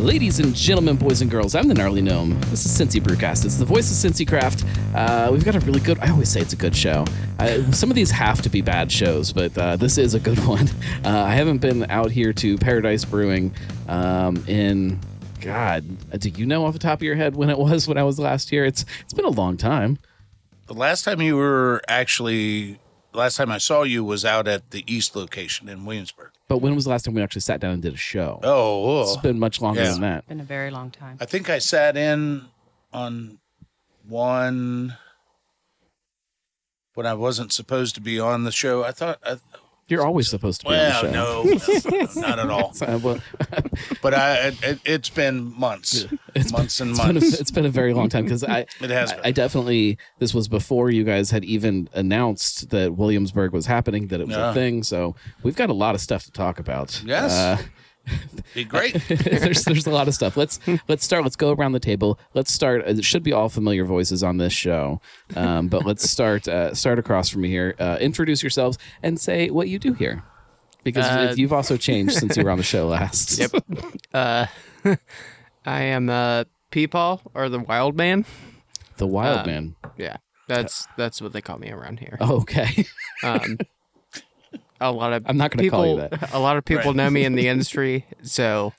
Ladies and gentlemen, boys and girls, I'm the Gnarly Gnome. This is Cincy Brewcast. It's the voice of Cincy Craft. We've got a really good, I always say it's a good show. Some of these have to be bad shows, but this is a good one. I haven't been out here to Paradise Brewing in, God, do you know off the top of your head when it was when I was last here? It's been a long time. The last time you were actually, last time I saw you was out at the East location in Williamsburg. But when was the last time we actually sat down and did a show? Oh. It's been much longer than that. It's been a very long time. I think I sat in on one when I wasn't supposed to be on the show. I thought... You're always supposed to be on the show. No, not at all. But it's been months. It's months. It's been a very long time because I definitely, this was before you guys had even announced that Williamsburg was happening, that it was a thing. So we've got a lot of stuff to talk about. Yes. Be great. there's a lot of stuff. Let's go around the table. Let's start. It should be all familiar voices on this show, but let's start across from here. Introduce yourselves and say what you do here, because you've also changed since you were on the show last. Yep. I am Peepaw, or the Wild Man. The Wild Man. Yeah, that's what they call me around here. Okay. A lot of I'm not going to call you that. A lot of people know me in the industry, so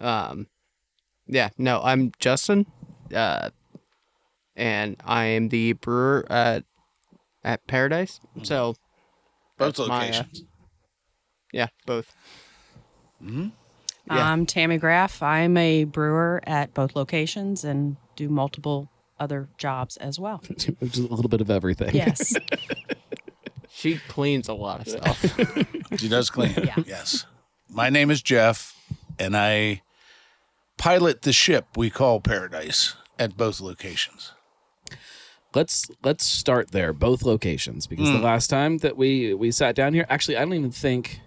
I'm Justin, and I am the brewer at Paradise. So both locations, both. Mm-hmm. Yeah. I'm Tammy Graff. I'm a brewer at both locations and do multiple other jobs as well. Just a little bit of everything. Yes. She cleans a lot of stuff. She does clean. Yeah. Yes. My name is Jeff, and I pilot the ship we call Paradise at both locations. Let's start there, both locations, because the last time that we sat down here, actually, I don't even think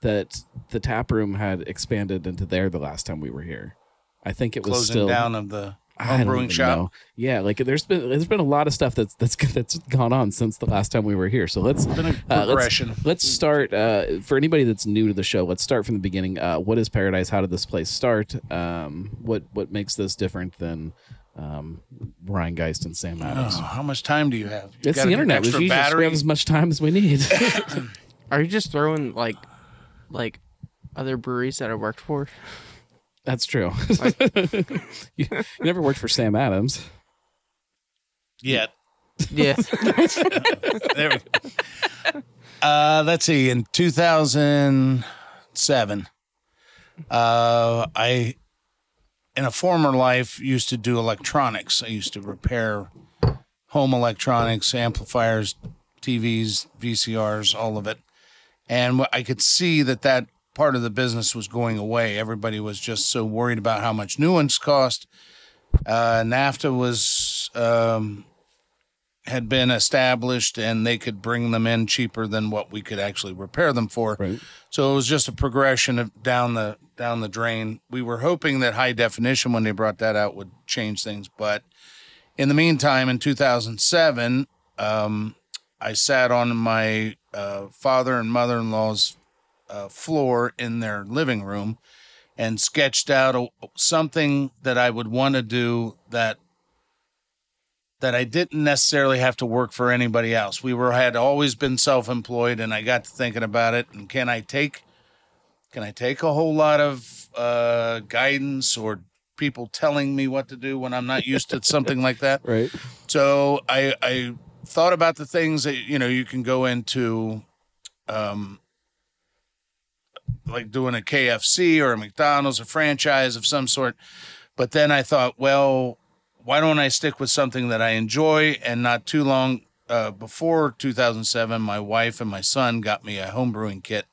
that the tap room had expanded into there the last time we were here. I think it was still closing down of the home brewing shop. Know. Yeah, like there's been a lot of stuff that's gone on since the last time we were here. So let's start for anybody that's new to the show. Let's start from the beginning. What is Paradise? How did this place start? What makes this different than Rhinegeist and Sam Adams? Oh, how much time do you have? It's the internet. We have as much time as we need. Are you just throwing like other breweries that I worked for? That's true. You never worked for Sam Adams. Yet. Yeah. There we go. Let's see. In 2007, I, in a former life, used to do electronics. I used to repair home electronics, amplifiers, TVs, VCRs, all of it. And I could see that part of the business was going away. Everybody was just so worried about how much new ones cost. NAFTA was had been established, and they could bring them in cheaper than what we could actually repair them for. Right. So it was just a progression of down the drain. We were hoping that high definition, when they brought that out, would change things. But in the meantime, in 2007, I sat on my father and mother-in-law's floor in their living room and sketched out something that I would want to do that I didn't necessarily have to work for anybody else. We had always been self-employed, and I got to thinking about it, and can I take a whole lot of guidance or people telling me what to do when I'm not used to something like that? Right. So I thought about the things that, you can go into, like doing a KFC or a McDonald's, a franchise of some sort. But then I thought, well, why don't I stick with something that I enjoy? And not too long before 2007, my wife and my son got me a home brewing kit.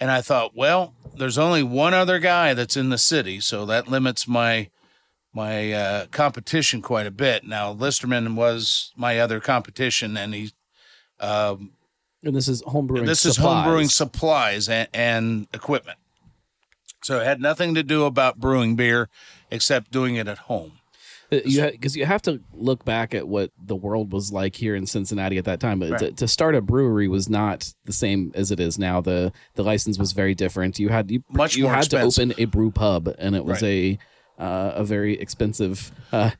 And I thought, well, there's only one other guy that's in the city, so that limits my competition quite a bit. Now, Listerman was my other competition, and he... and this is homebrewing supplies. This is homebrewing supplies and equipment. So it had nothing to do about brewing beer except doing it at home. Because you have to look back at what the world was like here in Cincinnati at that time. Right. To start a brewery was not the same as it is now. The license was very different. You had much more expensive to open a brew pub, and it was a very expensive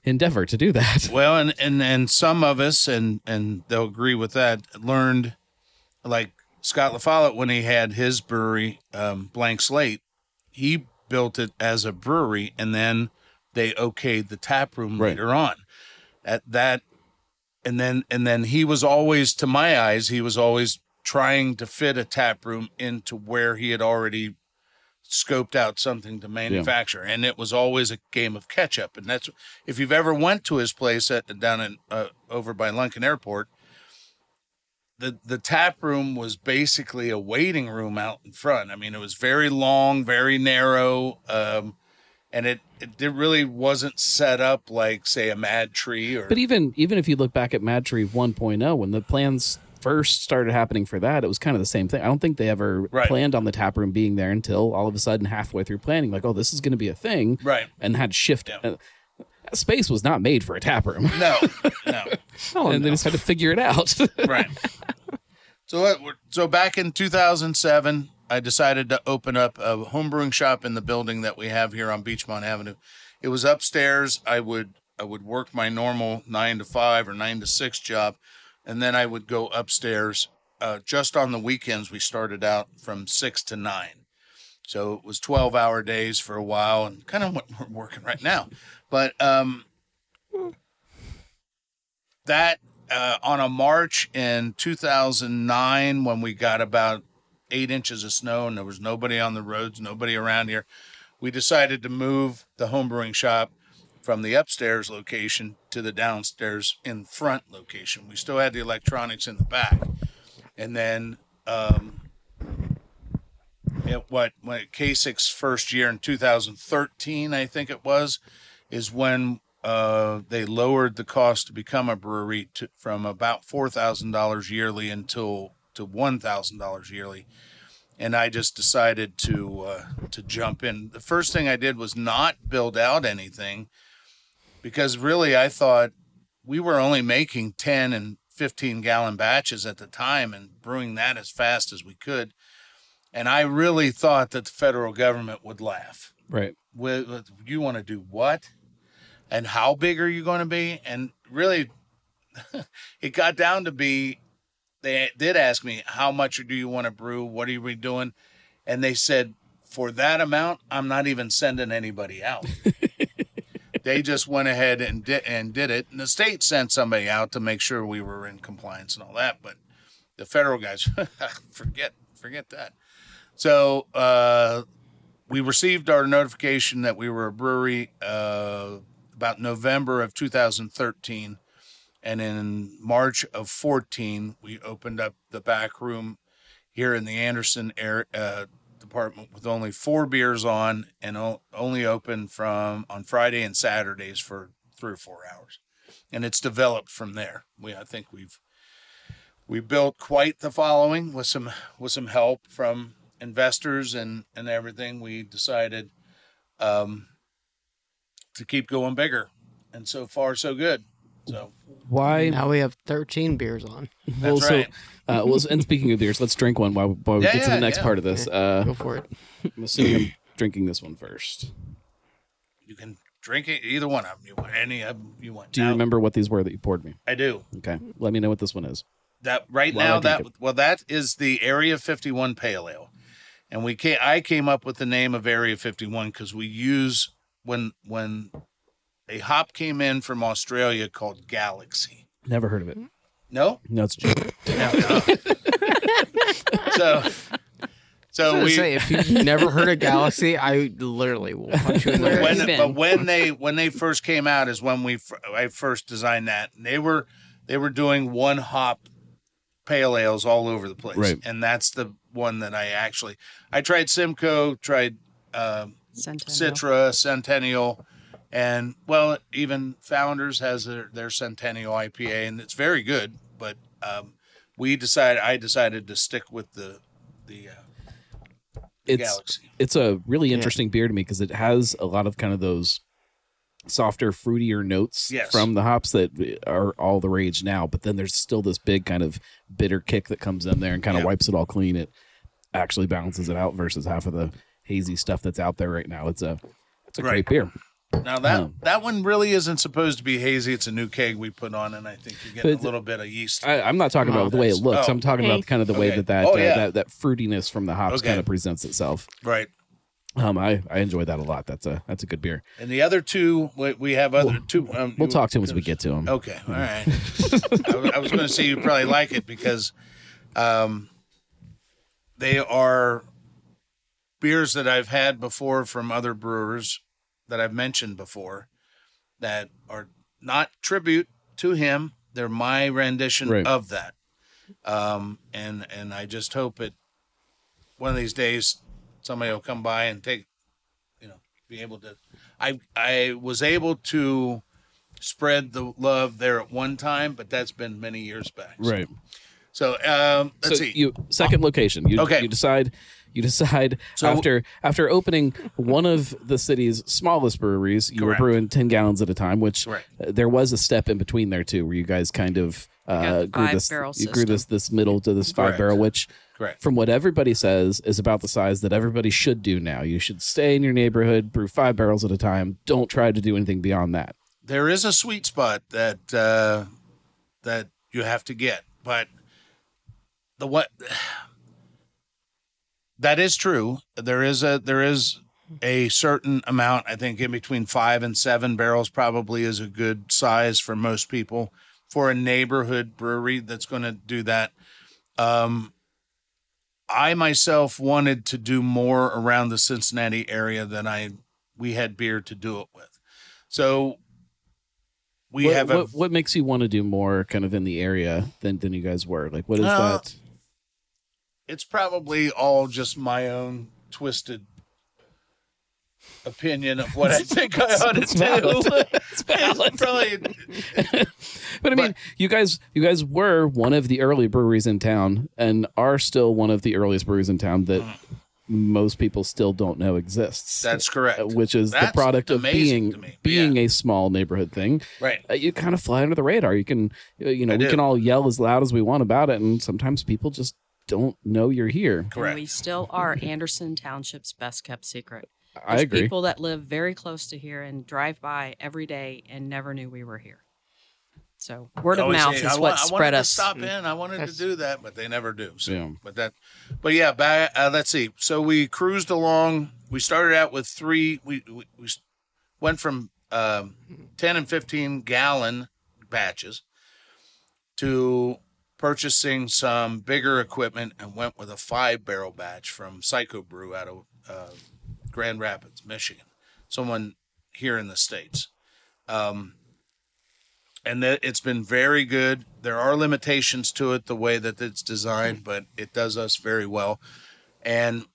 endeavor to do that. Well, and some of us, and they'll agree with that, learned, like Scott LaFollette, when he had his brewery, Blank Slate, he built it as a brewery, and then they okayed the tap room later on. At that, and then he was always, to my eyes, he was always trying to fit a tap room into where he had already scoped out something to manufacture, and it was always a game of catch up. And that's, if you've ever went to his place down over by Lunken Airport, the tap room was basically a waiting room out in front. I mean, it was very long, very narrow, and it really wasn't set up like, say, a Mad Tree. But even if you look back at Mad Tree 1.0, when the plans first started happening for that, it was kind of the same thing. I don't think they ever planned on the tap room being there until all of a sudden halfway through planning, like, oh, this is going to be a thing, and had to shift. That space was not made for a tap room. No. They just had to figure it out. Right. So back in 2007, I decided to open up a homebrewing shop in the building that we have here on Beachmont Avenue. It was upstairs. I would work my normal 9 to 5 or 9 to 6 job. And then I would go upstairs. Just on the weekends, we started out from 6 to 9. So it was 12-hour days for a while, and kind of what we're working right now. But on a March in 2009, when we got about 8 inches of snow and there was nobody on the roads, nobody around here, we decided to move the homebrewing shop from the upstairs location to the downstairs in front location. We still had the electronics in the back. And then Kasich's first year in 2013, I think it was, is when they lowered the cost to become a brewery from about $4,000 yearly to $1,000 yearly. And I just decided to jump in. The first thing I did was not build out anything, because really I thought we were only making 10 and 15 gallon batches at the time and brewing that as fast as we could. And I really thought that the federal government would laugh. Right. You want to do what? And how big are you going to be? And really, it got down to be, they did ask me, how much do you want to brew? What are we doing? And they said, for that amount, I'm not even sending anybody out. They just went ahead and did it. And the state sent somebody out to make sure we were in compliance and all that. But the federal guys, forget that. So we received our notification that we were a brewery about November of 2013. And in March of 14, we opened up the back room here in the Anderson department with only 4 beers on, and only open on Friday and Saturdays for 3 or 4 hours. And it's developed from there. I think we built quite the following with some help from investors and everything. We decided to keep going bigger, and so far so good. So why now we have 13 beers on? Well, that's right. So, and speaking of beers, let's drink one while we get to the next part of this. Go for it. I'm assuming I'm drinking this one first. You can drink it, either one of them. You want any of them you want? Do you remember what these were that you poured me? I do. Okay, let me know what this one is. That is the Area 51 Pale Ale, and I came up with the name of Area 51 because we use when. A hop came in from Australia called Galaxy. Never heard of it. No? No, it's a joke. No. So if you've never heard of Galaxy, I literally will punch you in the face. But when they first came out is when I first designed that. And they were doing one hop pale ales all over the place, right. And that's the one that I tried Simcoe, tried Citra, Centennial. And, well, even Founders has their Centennial IPA, and it's very good. But I decided to stick with the Galaxy. It's a really interesting beer to me because it has a lot of kind of those softer, fruitier notes from the hops that are all the rage now. But then there's still this big kind of bitter kick that comes in there and kind of wipes it all clean. It actually balances it out versus half of the hazy stuff that's out there right now. It's a great beer. Now that one really isn't supposed to be hazy. It's a new keg we put on, and I think you get a little bit of yeast. I'm not talking about the way it looks. I'm talking about kind of the way that fruitiness from the hops kind of presents itself. Right. I enjoy that a lot. That's a good beer. And the other two, we have two. We'll talk to them as we get to them. Okay. All right. I was going to say you probably like it because they are beers that I've had before from other brewers that I've mentioned before that are not tribute to him. They're my rendition of that. And I just hope it one of these days somebody will come by and take, be able to. I was able to spread the love there at one time, but that's been many years back. Right. So let's see. Second location. You decide. You decide after opening one of the city's smallest breweries, you were brewing 10 gallons at a time, which there was a step in between there, too, where you guys kind of grew this middle to this five barrel, which from what everybody says is about the size that everybody should do now. You should stay in your neighborhood, brew 5 barrels at a time. Don't try to do anything beyond that. There is a sweet spot that you have to get, but that is true. There is a certain amount. I think in between 5 and 7 barrels probably is a good size for most people for a neighborhood brewery that's going to do that. I myself wanted to do more around the Cincinnati area than we had beer to do it with. So we have. What makes you want to do more kind of in the area than you guys were? Like, what is that? It's probably all just my own twisted opinion of what I think I ought to do. It's probably, but I mean, you guys were one of the early breweries in town, and are still one of the earliest breweries in town that most people still don't know exists. That's correct. Which is the product of being a small neighborhood thing. Right. You kind of fly under the radar. You can, we can all yell as loud as we want about it, and sometimes people just don't know you're here. Correct. And we still are Anderson Township's best kept secret. I agree. People that live very close to here and drive by every day and never knew we were here. So word of mouth is what spread us. I wanted to stop in. I wanted to do that, but they never do. So, let's see. So we cruised along. We started out with 3. We went from 10 and 15 gallon batches to purchasing some bigger equipment and went with a 5-barrel batch from Psycho Brew out of Grand Rapids, Michigan, someone here in the States. And it's been very good. There are limitations to it, the way that it's designed, but it does us very well. And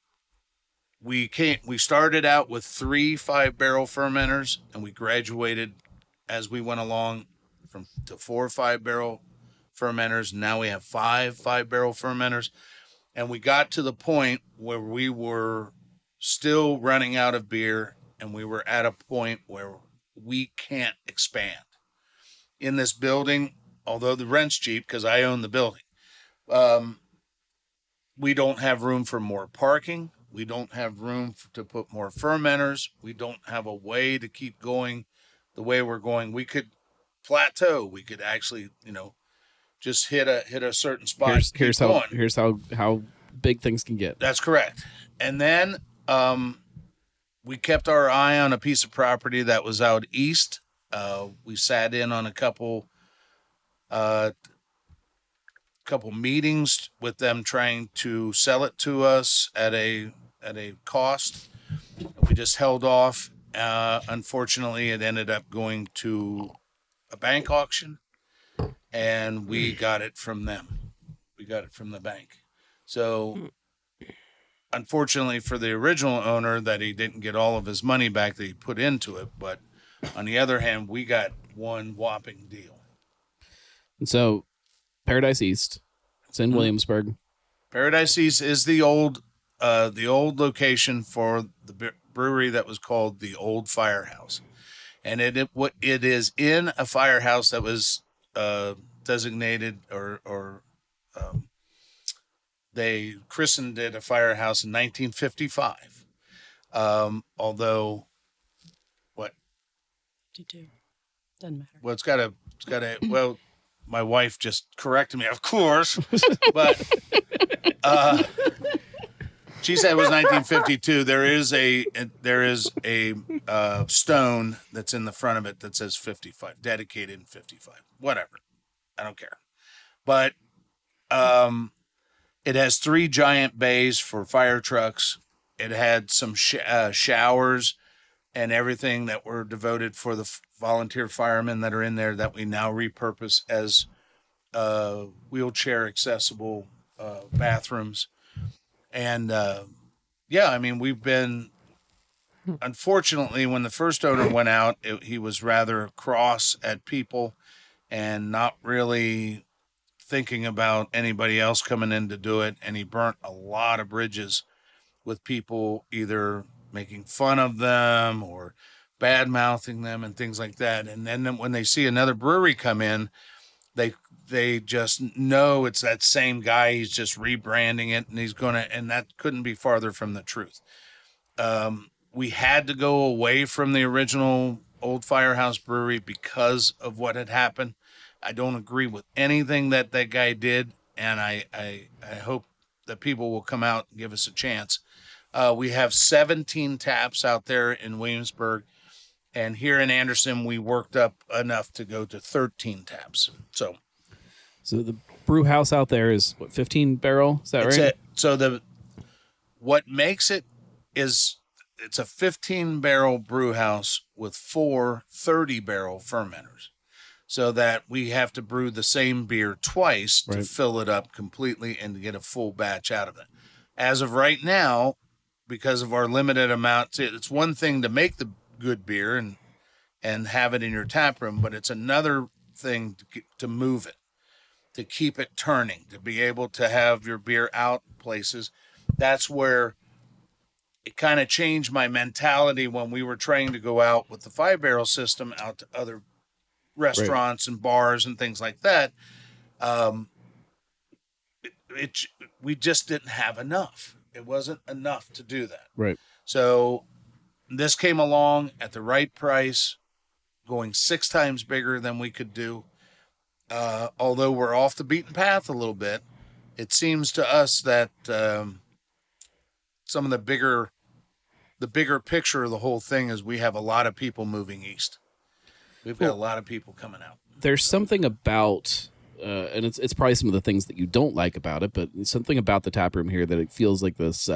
we started out with 3 5-barrel fermenters, and we graduated as we went along to 4 5-barrel fermenters. Now we have 5 5-barrel fermenters, and we got to the point where we were still running out of beer, and we were at a point where we can't expand in this building, although the rent's cheap because I own the building. We don't have room for more parking. We don't have room to put more fermenters. We don't have a way to keep going the way we're going. We could plateau. We could actually, just hit a certain spot. Here's how big things can get. That's correct. And then we kept our eye on a piece of property that was out east. We sat in on a couple meetings with them trying to sell it to us at a cost. We just held off. Unfortunately, it ended up going to a bank auction, and we got it from them. We got it from the bank. So unfortunately for the original owner, that he didn't get all of his money back that he put into it. But on the other hand, we got one whopping deal. And so Paradise East, it's in Williamsburg. Paradise East is the old location for the brewery that was called the Old Firehouse. And it is in a firehouse that was designated or they christened it a firehouse in 1955. Although, what? 52. Doesn't matter. Well, it's got a. Well, my wife just corrected me, of course, but she said it was 1952. There is a stone that's in the front of it that says 55, dedicated in 55. Whatever, I don't care. But it has 3 giant bays for fire trucks. It had some showers and everything that were devoted for the volunteer firemen that are in there that we now repurpose as wheelchair accessible bathrooms. And we've been, unfortunately, when the first owner went out, he was rather cross at people and not really thinking about anybody else coming in to do it. And he burnt a lot of bridges with people either making fun of them or bad mouthing them and things like that. And then when they see another brewery come in, they just know it's that same guy. He's just rebranding it, and and that couldn't be farther from the truth. We had to go away from the original Old Firehouse Brewery because of what had happened. I don't agree with anything that guy did, and I hope that people will come out and give us a chance. We have 17 taps out there in Williamsburg. And here in Anderson, we worked up enough to go to 13 taps. So the brew house out there is what, 15 barrel? Is that right? It. So what makes it is it's a 15 barrel brew house with 4 30 barrel fermenters, so that we have to brew the same beer twice to fill it up completely and to get a full batch out of it. As of right now, because of our limited amount, it's one thing to make the good beer and have it in your tap room, but it's another thing to move it, to keep it turning, to be able to have your beer out places. That's where it kind of changed my mentality when we were trying to go out with the 5 barrel system out to other restaurants and bars and things like that. We just didn't have enough. It wasn't enough to do that. Right. So this came along at the right price, going 6 times bigger than we could do. Although we're off the beaten path a little bit, it seems to us that some of the bigger picture of the whole thing is we have a lot of people moving east. We've got a lot of people coming out. There's something about, and it's probably some of the things that you don't like about it, but something about the tap room here that it feels like this.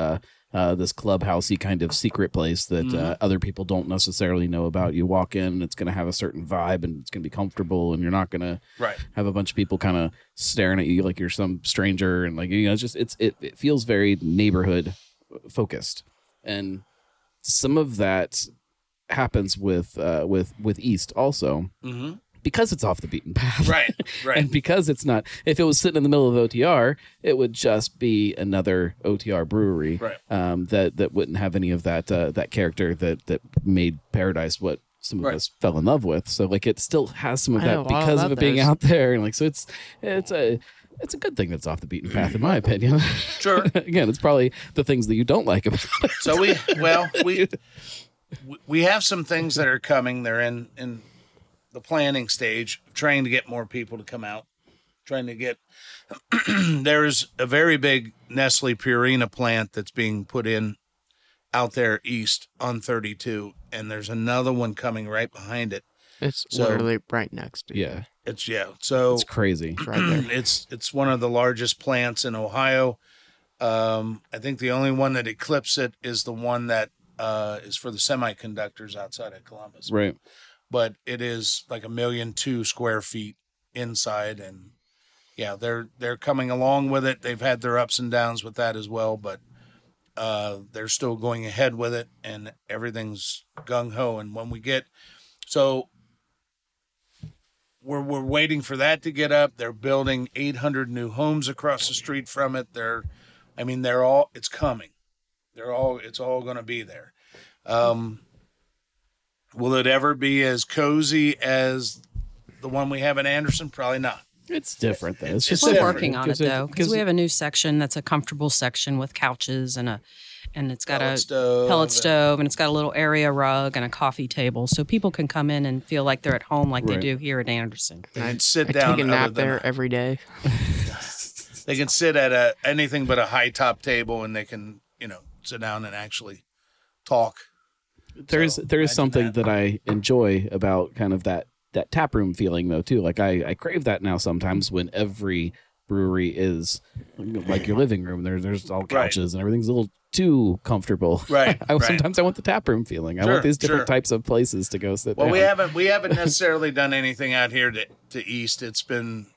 This clubhousey kind of secret place that other people don't necessarily know about. You walk in and it's going to have a certain vibe and it's going to be comfortable, and you're not going to have a bunch of people kind of staring at you like you're some stranger, and it feels very neighborhood focused, and some of that happens with East also. Mm-hmm. Because it's off the beaten path. Right. And because it's not, if it was sitting in the middle of OTR, it would just be another OTR brewery that wouldn't have any of that character that made Paradise what some of us fell in love with. So like it still has some of that because of it being out there. And like, so it's a good thing that's off the beaten path, in my opinion. Sure. Again, it's probably the things that you don't like about it. So we have some things that are coming. They're in the planning stage, trying to get more people to come out, there's a very big Nestle Purina plant that's being put in out there east on 32, and there's another one coming right behind it. It's literally right next to it. Yeah. So it's crazy. Right there. It's one of the largest plants in Ohio. I think the only one that eclipses it is the one that is for the semiconductors outside of Columbus. Right. But it is like 1.2 million square feet inside, and they're coming along with it. They've had their ups and downs with that as well, but they're still going ahead with it, and everything's gung ho. And when we get, so we're waiting for that to get up. They're building 800 new homes across the street from it. It's coming. It's all going to be there. Will it ever be as cozy as the one we have in Anderson? Probably not. It's different, though. We're working on it, though, because we have a new section that's a comfortable section with couches and it's got a pellet stove and it's got a little area rug and a coffee table, so people can come in and feel like they're at home, like they do here at Anderson. And sit down. Take a nap there every day. They can sit at anything but a high top table, and they can sit down and actually talk. There is something that I enjoy about kind of that tap room feeling, though, too. Like I crave that now sometimes when every brewery is like your living room. There's all couches and everything's a little too comfortable. Right. Sometimes I want the tap room feeling. Sure, I want these different types of places to go sit down. Well, we haven't necessarily done anything out here to East. It's been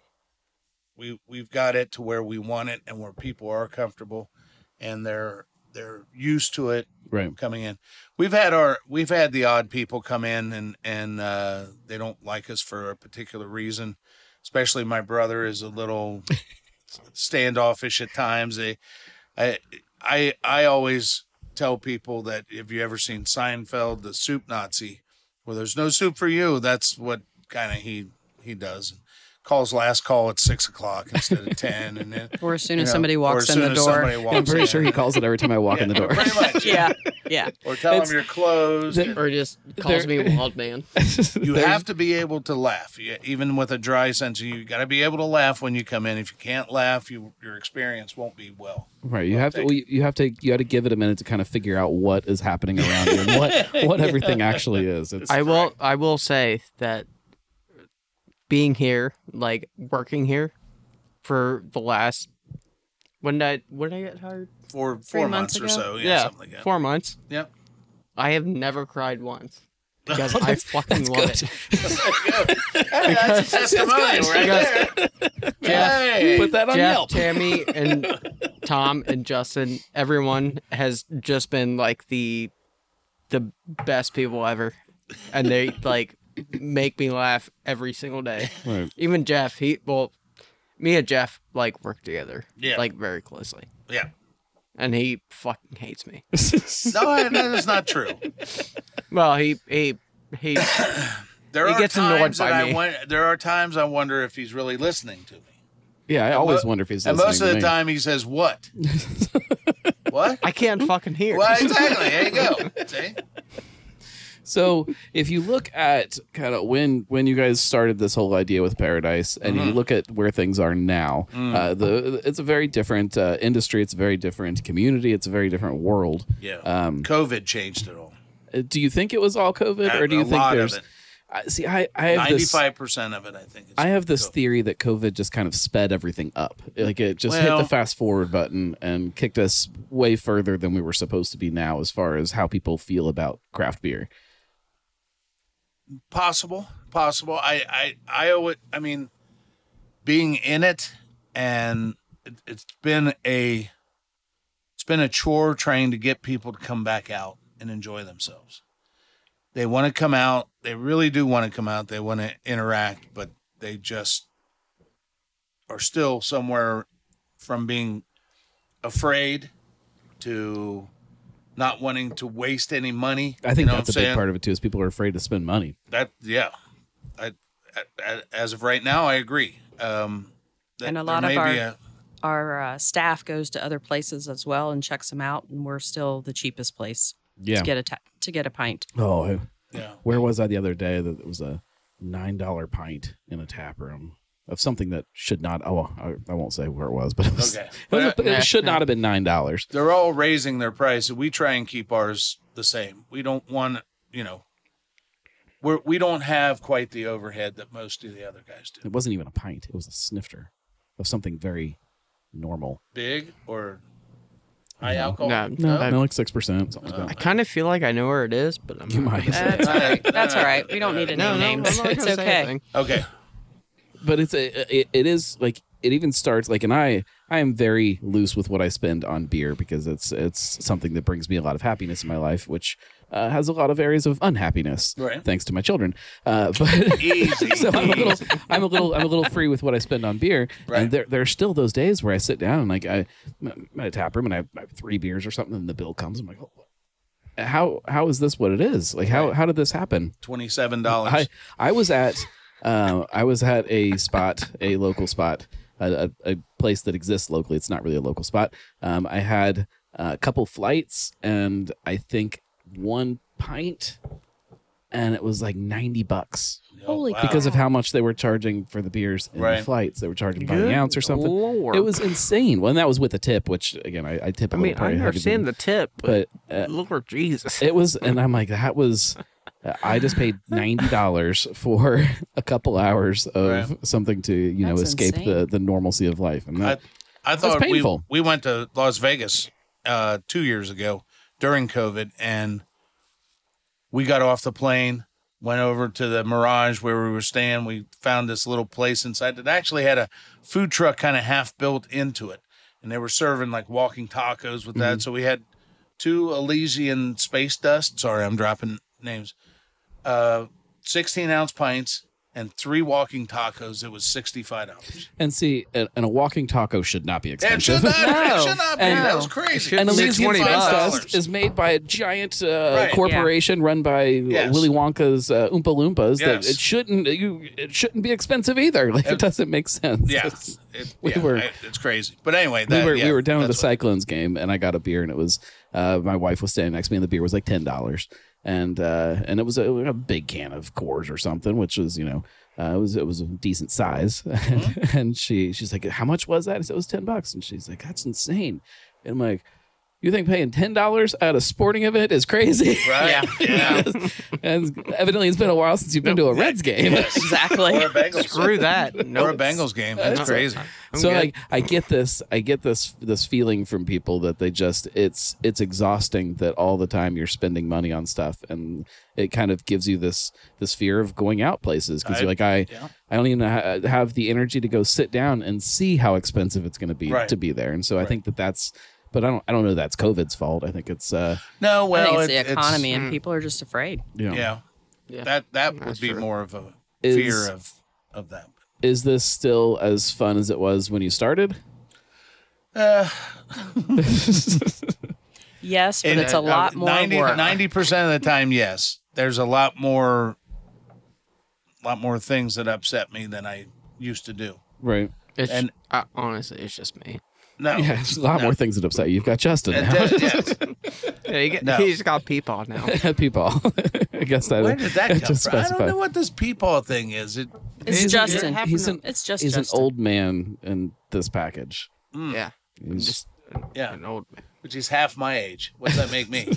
we've got it to where we want it and where people are comfortable and they're used to it coming in. We've had the odd people come in and they don't like us for a particular reason. Especially my brother is a little standoffish at times. I always tell people that if you ever seen Seinfeld, the soup Nazi, well, there's no soup for you. That's what kind of he does. Calls last call at 6:00 instead of 10, and then or as soon as somebody walks in the door. I'm pretty sure he calls it every time I walk in the door. Pretty much. Yeah. Or tell him you're closed, or just calls me wild man. You have to be able to laugh, even with a dry sense. You got to be able to laugh when you come in. If you can't laugh, your experience won't be well. Right. You have to give it a minute to kind of figure out what is happening around you and what everything actually is. I will say that. Being here, like working here for the last when did I get hired? Four months or so. Yeah, something like that. 4 months. Yep. I have never cried once. Because I fucking love it. Hey, that's a testimonial right there. Jeff, put that on Yelp. Tammy and Tom and Justin, everyone has just been like the best people ever. And they make me laugh every single day. Right. Even Jeff, me and Jeff work together, very closely. Yeah, and he fucking hates me. No, that is not true. Well, he there gets annoyed by me. There are times I wonder if he's really listening to me. Yeah, I always wonder if he's listening to me. And most of the time he says, "What? What? I can't fucking hear." Well, exactly. There you go. See. So if you look at kind of when you guys started this whole idea with Paradise and you look at where things are now, it's a very different industry. It's a very different community. It's a very different world. Yeah. COVID changed it all. Do you think it was all COVID or do you think there's... I have 95% of it, I think. I have this theory that COVID just kind of sped everything up. Like it just hit the fast forward button and kicked us way further than we were supposed to be now as far as how people feel about craft beer. Possible. I mean, being in it, and it's been a chore trying to get people to come back out and enjoy themselves. They want to come out. They really do want to come out. They want to interact, but they just are still somewhere from being afraid to not wanting to waste any money. I think that's a big part of it, too, is people are afraid to spend money. As of right now, I agree. And a lot of our staff goes to other places as well and checks them out, and we're still the cheapest place to get a pint. Oh, yeah. Where was I the other day that it was a $9 pint in a tap room of something that should not? Oh, I won't say where it was, but it should not have been $9. They're all raising their price. We try and keep ours the same. We don't want, we don't have quite the overhead that most of the other guys do. It wasn't even a pint. It was a snifter of something very normal. Big or high alcohol? No, like 6%. I kind of feel like I know where it is, but I'm not. That's all right. That's all right. We don't need any names. It's okay. Okay. But it even starts and I am very loose with what I spend on beer because it's something that brings me a lot of happiness in my life, which has a lot of areas of unhappiness, thanks to my children. But easy. So I'm a little free with what I spend on beer, and there are still those days where I sit down and I'm at a tap room and I have 3 beers or something, and the bill comes. I'm like, oh, how is this what it is? Like, how did this happen? $27. I was at a spot, a local spot, a place that exists locally. It's not really a local spot. I had a couple flights and I think one pint, and it was like $90. Holy cow. Because of how much they were charging for the beers in the flights. They were charging by the ounce or something. Lord. It was insane. Well, and that was with a tip, which, again, I tip a little bit. I mean, I understand the tip, but Lord Jesus. It was, and I'm like, that was, I just paid $90 for a couple hours of something to, that's escape the normalcy of life. And that, I thought that's painful. We went to Las Vegas 2 years ago during COVID, and we got off the plane. Went over to the Mirage where we were staying. We found this little place inside that actually had a food truck kind of half built into it. And they were serving like walking tacos with that. So we had two Elysian Space Dust. Sorry, I'm dropping names. 16-ounce pints and three walking tacos. It was $65. And see, and a walking taco should not be expensive. It should not be. And, that was crazy. And Elysian Space Dust is made by a giant corporation run by Willy Wonka's Oompa Loompas. Yes. That it shouldn't be expensive either. Like, it doesn't make sense. Yeah, it's crazy. But anyway, we were down at the Cyclones game, and I got a beer, and it was my wife was standing next to me, and the beer was like $10. And it was a big can of Coors or something, which was, it was a decent size. Mm-hmm. And she's like, how much was that? I said, it was $10. And she's like, that's insane. And I'm like, you think paying $10 at a sporting event is crazy? Right. Yeah. Yeah. And evidently, it's been a while since you've been to a Reds game. Yes. Exactly. Or a Bengals. Screw that. Or a Bengals game. That's crazy. So like, I get this feeling from people that they just, it's exhausting that all the time you're spending money on stuff, and it kind of gives you this fear of going out places because you're like, I don't even have the energy to go sit down and see how expensive it's going to be to be there. And so I think that's. But I don't know that's COVID's fault. I think it's I think it's the economy, and people are just afraid. Yeah. That would be true. More of a fear of that. Is this still as fun as it was when you started? Yes, but it's a lot more 90, work. 90% of the time, yes. There's a lot more things that upset me than I used to do. Right. Honestly, it's just me. No. Yeah, there's a lot more things that upset you. You've got Justin now. He's got Peepaw now. Peepaw. I guess that. Where did that come from? Specified. I don't know what this Peepaw thing is. It's Justin. He's Justin. An old man in this package. Mm. Yeah. He's just an old man. Which is half my age. What does that make me?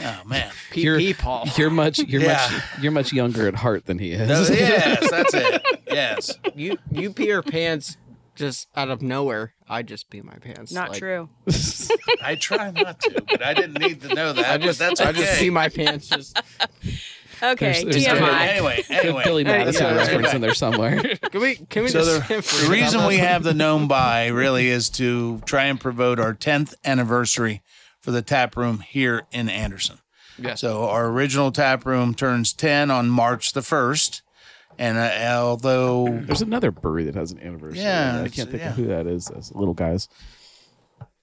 Oh man. Peepaw. You're much younger at heart than he is. Yes, that's it. Yes. You pee your pants. Just out of nowhere, I just pee my pants. Not true. I try not to, but I didn't need to know that. I just pee my pants. Just okay. There's TMI. Anyway, Billy Madison reference in there somewhere. Can we so just the reason we have the gnome by really is to try and promote our 10th anniversary for the tap room here in Anderson. Yeah. So our original tap room turns 10 on March the 1st. And although there's another brewery that has an anniversary, I can't think of who that is. Those little guys,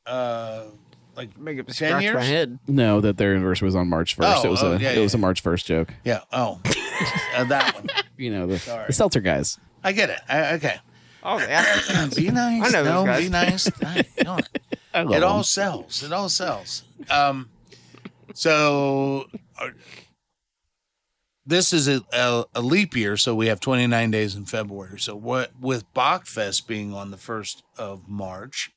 like make it 10 years. My head. No, that their anniversary was on March 1st. It was a March 1st joke. Yeah. Oh, that one. The seltzer guys. I get it. Okay. Oh, yeah. Be nice. I know those guys. Be nice. It all sells. It all sells. So. This is a leap year, so we have 29 days in February. So with Bockfest being on the 1st of March,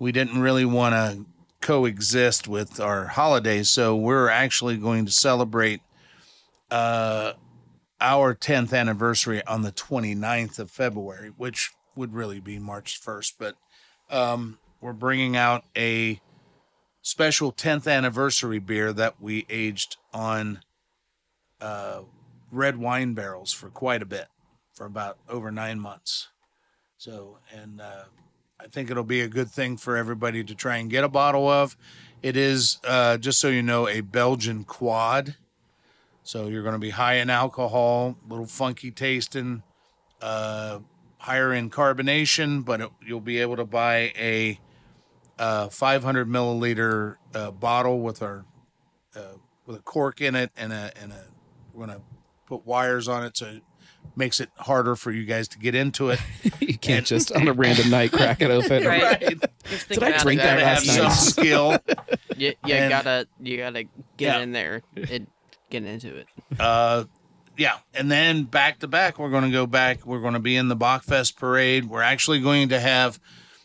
we didn't really want to coexist with our holidays. So we're actually going to celebrate our 10th anniversary on the 29th of February, which would really be March 1st. But we're bringing out a special 10th anniversary beer that we aged on red wine barrels for quite a bit, for about over 9 months. So, and I think it'll be a good thing for everybody to try and get a bottle of. It is, just so you know, a Belgian quad. So you're going to be high in alcohol, a little funky tasting, higher in carbonation, but you'll be able to buy a 500 milliliter bottle with our with a cork in it, and we're gonna put wires on it so it makes it harder for you guys to get into it. You can't just on a random night crack it open. Right. Did I drink that last night? Have some skill. You gotta get in there and get into it. Yeah, and then back to back, we're going to go back. We're going to be in the Bockfest parade. We're actually going to have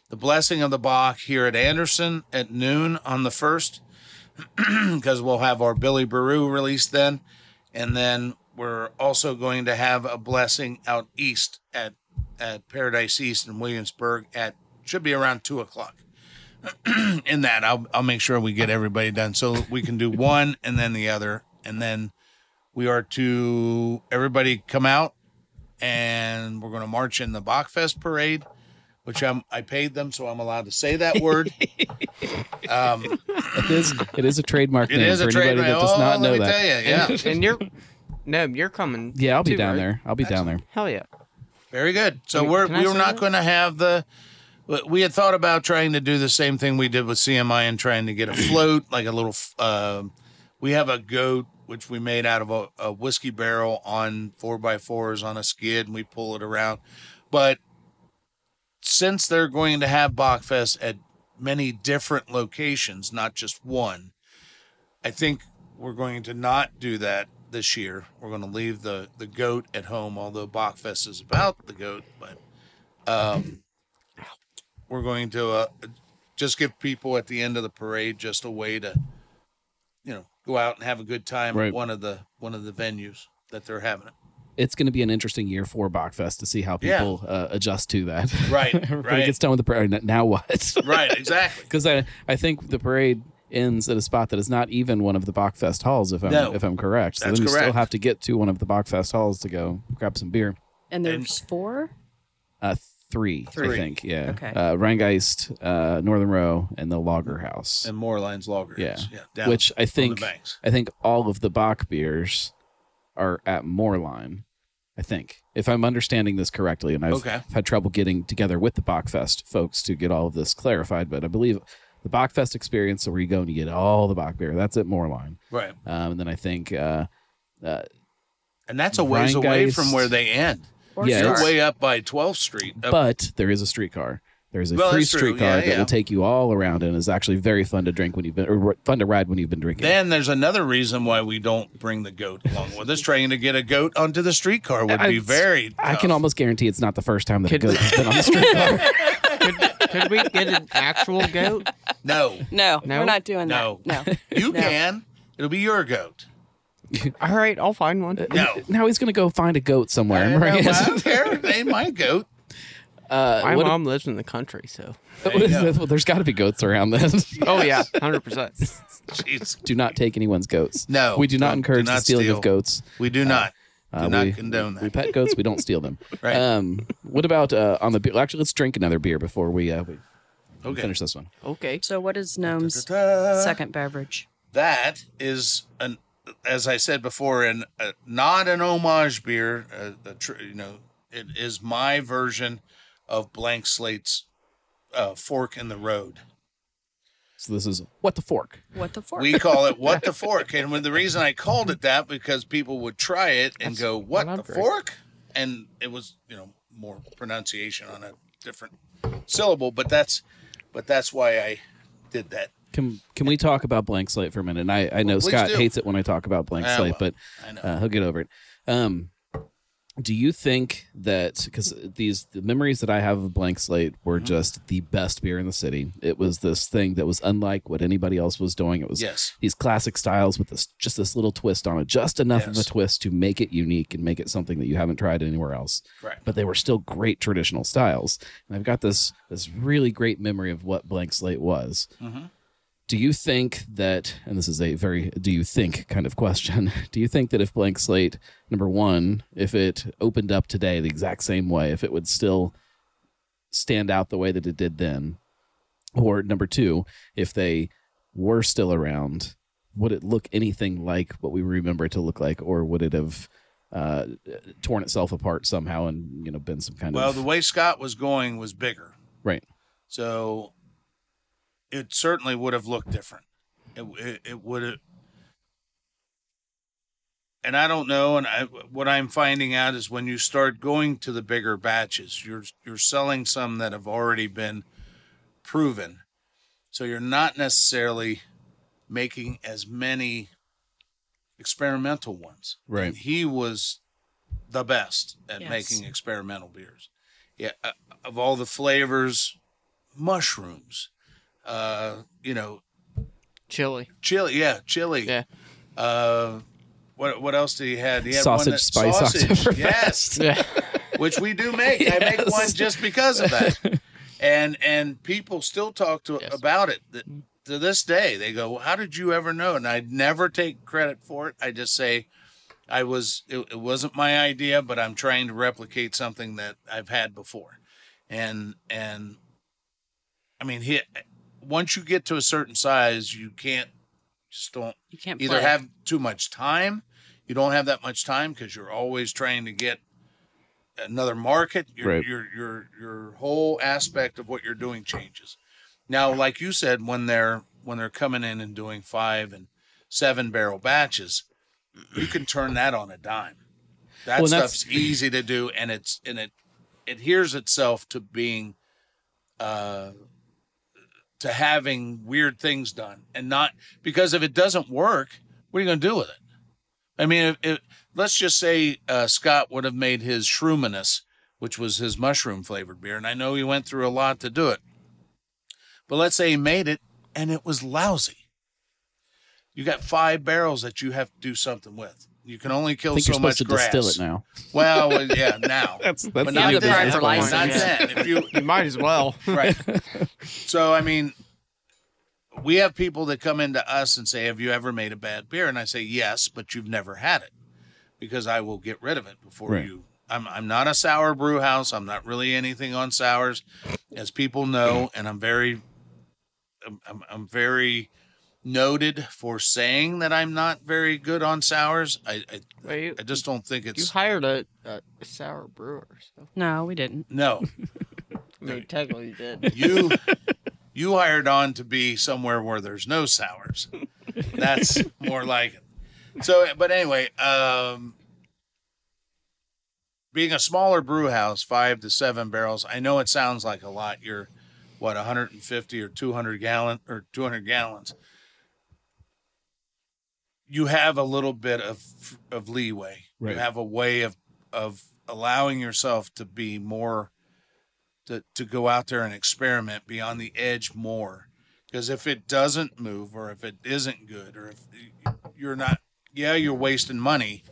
the blessing of the Bock here at Anderson at noon on the 1st, because we'll have our Billy Baroo release then. And then we're also going to have a blessing out east at Paradise East in Williamsburg at, should be around 2 o'clock. In that, I'll make sure we get everybody done so we can do one and then the other, and then we are to everybody come out, and we're going to march in the Bockfest parade, which I paid them, so I'm allowed to say that word. It is a trademark name for anybody that does not know that. Tell you, yeah. And you're coming. Yeah, I'll be down there. I'll be down there. Hell yeah. Very good. So we're not going to have the. We had thought about trying to do the same thing we did with CMI and trying to get a float, like a little. We have a goat, which we made out of a whiskey barrel on 4x4s on a skid, and we pull it around. But since they're going to have Bockfest at many different locations, not just one, I think we're going to not do that this year. We're going to leave the goat at home, although Bockfest is about the goat. But we're going to just give people at the end of the parade just a way to, go out and have a good time at one of the venues that they're having it. It's going to be an interesting year for Bockfest to see how people adjust to that. Right, everybody gets done with the parade. Now what? Right, exactly. Because I think the parade ends at a spot that is not even one of the Bockfest halls, if I'm correct. So that's correct. You still have to get to one of the Bockfest halls to go grab some beer. And there's four? Three, I think, yeah. Okay. Rhinegeist, Northern Row, and the Lager House. And Moerlein's Lager House. Yeah. Down which I think all of the Bock beers are at Moerlein, I think. If I'm understanding this correctly, and I've had trouble getting together with the Bockfest folks to get all of this clarified, but I believe the Bockfest experience where you go and you get all the Bock beer, that's at Moerlein. Right. And then I think... and that's a ways away from where they end. It's way up by 12th Street. But there is a streetcar. There's a free streetcar that will take you all around and is actually very fun to drink when you've been, or fun to ride when you've been drinking. Then there's another reason why we don't bring the goat along with us. Trying to get a goat onto the streetcar would be very tough. I can almost guarantee it's not the first time that a goat has been on the streetcar. Could we get an actual goat? No, we're not doing that. No, you can. It'll be your goat. All right, I'll find one. Now he's going to go find a goat somewhere. I don't care. They my goat. My mom lives in the country, so there's got to be goats around then. Oh yeah, 100%. Jeez. Do not take anyone's goats. No, we do not encourage the stealing of goats. We do not. Do not condone that. We pet goats. We don't steal them. Right. What about on the beer? Actually, let's drink another beer before we finish this one. Okay. So what is Gnome's second beverage? That is an. As I said before, not an homage beer, it is my version of Blank Slate's Fork in the Road. So this is What the Fork. What the Fork. We call it What the Fork. And the reason I called it that, because people would try it and go, what the fork? And it was, more pronunciation on a different syllable, but that's why I did that. Can we talk about Blank Slate for a minute? And I know Scott hates it when I talk about Blank Slate, but he'll get over it. Do you think that, because the memories that I have of Blank Slate were just the best beer in the city. It was this thing that was unlike what anybody else was doing. It was these classic styles with this little twist on it, just enough of a twist to make it unique and make it something that you haven't tried anywhere else. Right. But they were still great traditional styles. And I've got this really great memory of what Blank Slate was. Mm-hmm. Do you think that, and this is a very do you think kind of question, do you think that if Blank Slate, number one, if it opened up today the exact same way, if it would still stand out the way that it did then? Or number two, if they were still around, would it look anything like what we remember it to look like? Or would it have torn itself apart somehow and been some kind of... Well, the way Scott was going was bigger. Right. So... It certainly would have looked different. It would have, And I don't know. And what I'm finding out is when you start going to the bigger batches, you're selling some that have already been proven. So you're not necessarily making as many experimental ones. Right. And he was the best at making experimental beers. Yeah. Of all the flavors, mushrooms, chili. Yeah. What else did he have? He had sausage, one that, spice, sausage, yes, yeah. Which we do make. Yes. I make one just because of that, and people still talk to about it to this day. They go, well, "How did you ever know?" And I never take credit for it. I just say, "I was. It wasn't my idea, but I'm trying to replicate something that I've had before," and I mean, once you get to a certain size, you can't. Just don't. You can't either have too much time. You don't have that much time because you're always trying to get another market. Your whole aspect of what you're doing changes. Now, like you said, when they're coming in and doing 5 and 7 barrel batches, you can turn that on a dime. That stuff's easy to do, and it adheres itself to being. To having weird things done and not because if it doesn't work, what are you going to do with it? I mean, let's just say Scott would have made his Shroominess, which was his mushroom flavored beer. And I know he went through a lot to do it, but let's say he made it and it was lousy. You got 5 barrels that you have to do something with. You can only kill so much grass. You're supposed to distill it now. Well, yeah, now. That's but not then. For license. Not then. You might as well. Right. So, I mean, we have people that come into us and say, have you ever made a bad beer? And I say, yes, but you've never had it because I will get rid of it before you. I'm not a sour brew house. I'm not really anything on sours, as people know. And I'm very noted for saying that I'm not very good on sours. I just don't think it's... You hired a sour brewer. So. No, we didn't. No. I mean, technically you did. You hired on to be somewhere where there's no sours. That's more like it. So, but anyway, being a smaller brew house, 5 to 7 barrels, I know it sounds like a lot. You're, 150 or 200 gallons. You have a little bit of leeway. Right. You have a way of allowing yourself to be more, to go out there and experiment, be on the edge more. Because if it doesn't move or if it isn't good or if you're not, you're wasting money,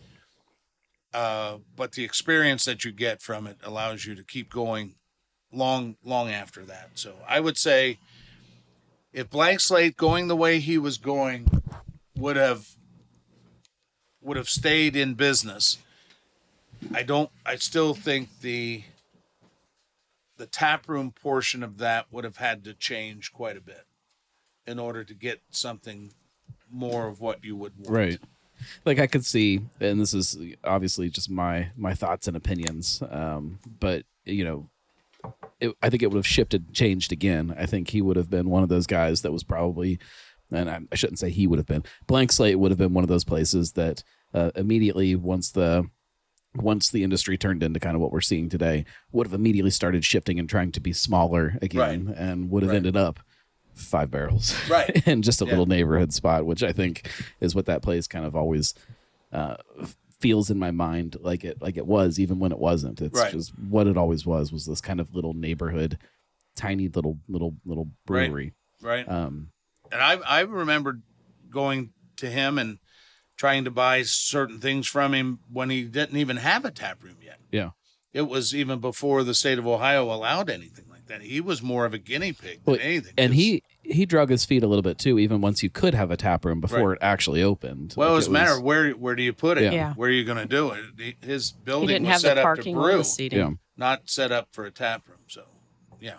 but the experience that you get from it allows you to keep going long after that. So I would say if Blank Slate going the way he was going would have stayed in business. I still think the taproom portion of that would have had to change quite a bit in order to get something more of what you would want. Right. Like I could see, and this is obviously just my thoughts and opinions, but you know, I think it would have changed again. I think he would have been one of those guys that was probably... And I shouldn't say he would have been. Blank Slate would have been one of those places that immediately once the industry turned into kind of what we're seeing today would have immediately started shifting and trying to be smaller again, and would have ended up 5 barrels in just a little neighborhood spot, which I think is what that place kind of always feels in my mind like it was even when it wasn't. It's just what it always was this kind of little neighborhood, tiny little brewery. Right. And I remember going to him and trying to buy certain things from him when he didn't even have a tap room yet. Yeah. It was even before the state of Ohio allowed anything like that. He was more of a guinea pig than anything. And he drug his feet a little bit, too, even once you could have a tap room before it actually opened. Well, it was a matter of where do you put it? Yeah. Yeah. Where are you going to do it? His building was set up to brew, not set up for a tap room. So, yeah.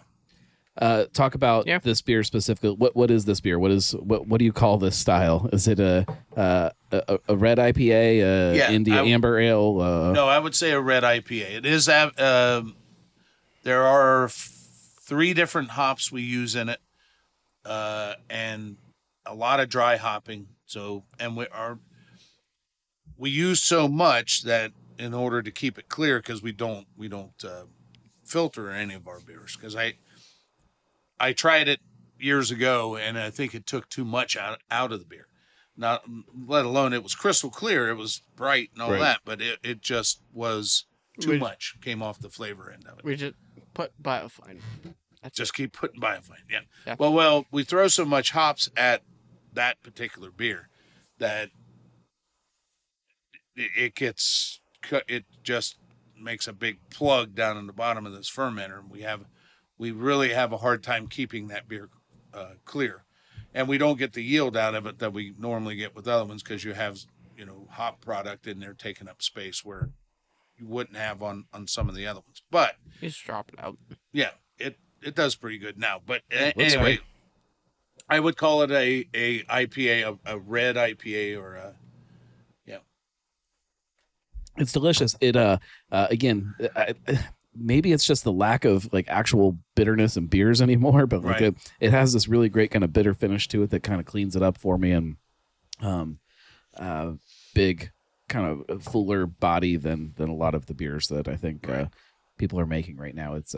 Talk about this beer specifically. What is this beer? What do you call this style? Is it a red IPA? India amber ale? No, I would say a red IPA. It is. There are 3 different hops we use in it, and a lot of dry hopping. So, and we are we use so much that in order to keep it clear, because we don't filter any of our beers, because I tried it years ago and I think it took too much out of the beer. Not let alone it was crystal clear, it was bright and all that, but it just was too much. Came off the flavor end of it. We just put biofine. Just keep putting biofine. Yeah. Exactly. Well, we throw so much hops at that particular beer that it gets cut. It just makes a big plug down in the bottom of this fermenter, and we really have a hard time keeping that beer clear. And we don't get the yield out of it that we normally get with other ones, because you have, hop product in there taking up space where you wouldn't have on some of the other ones. But you just drop it out. Yeah, it does pretty good now. But anyway, great. I would call it a IPA, a red IPA, or a It's delicious. It again, maybe it's just the lack of like actual bitterness in beers anymore, but like it has this really great kind of bitter finish to it that kind of cleans it up for me, and big kind of fuller body than a lot of the beers that I think people are making right now. It's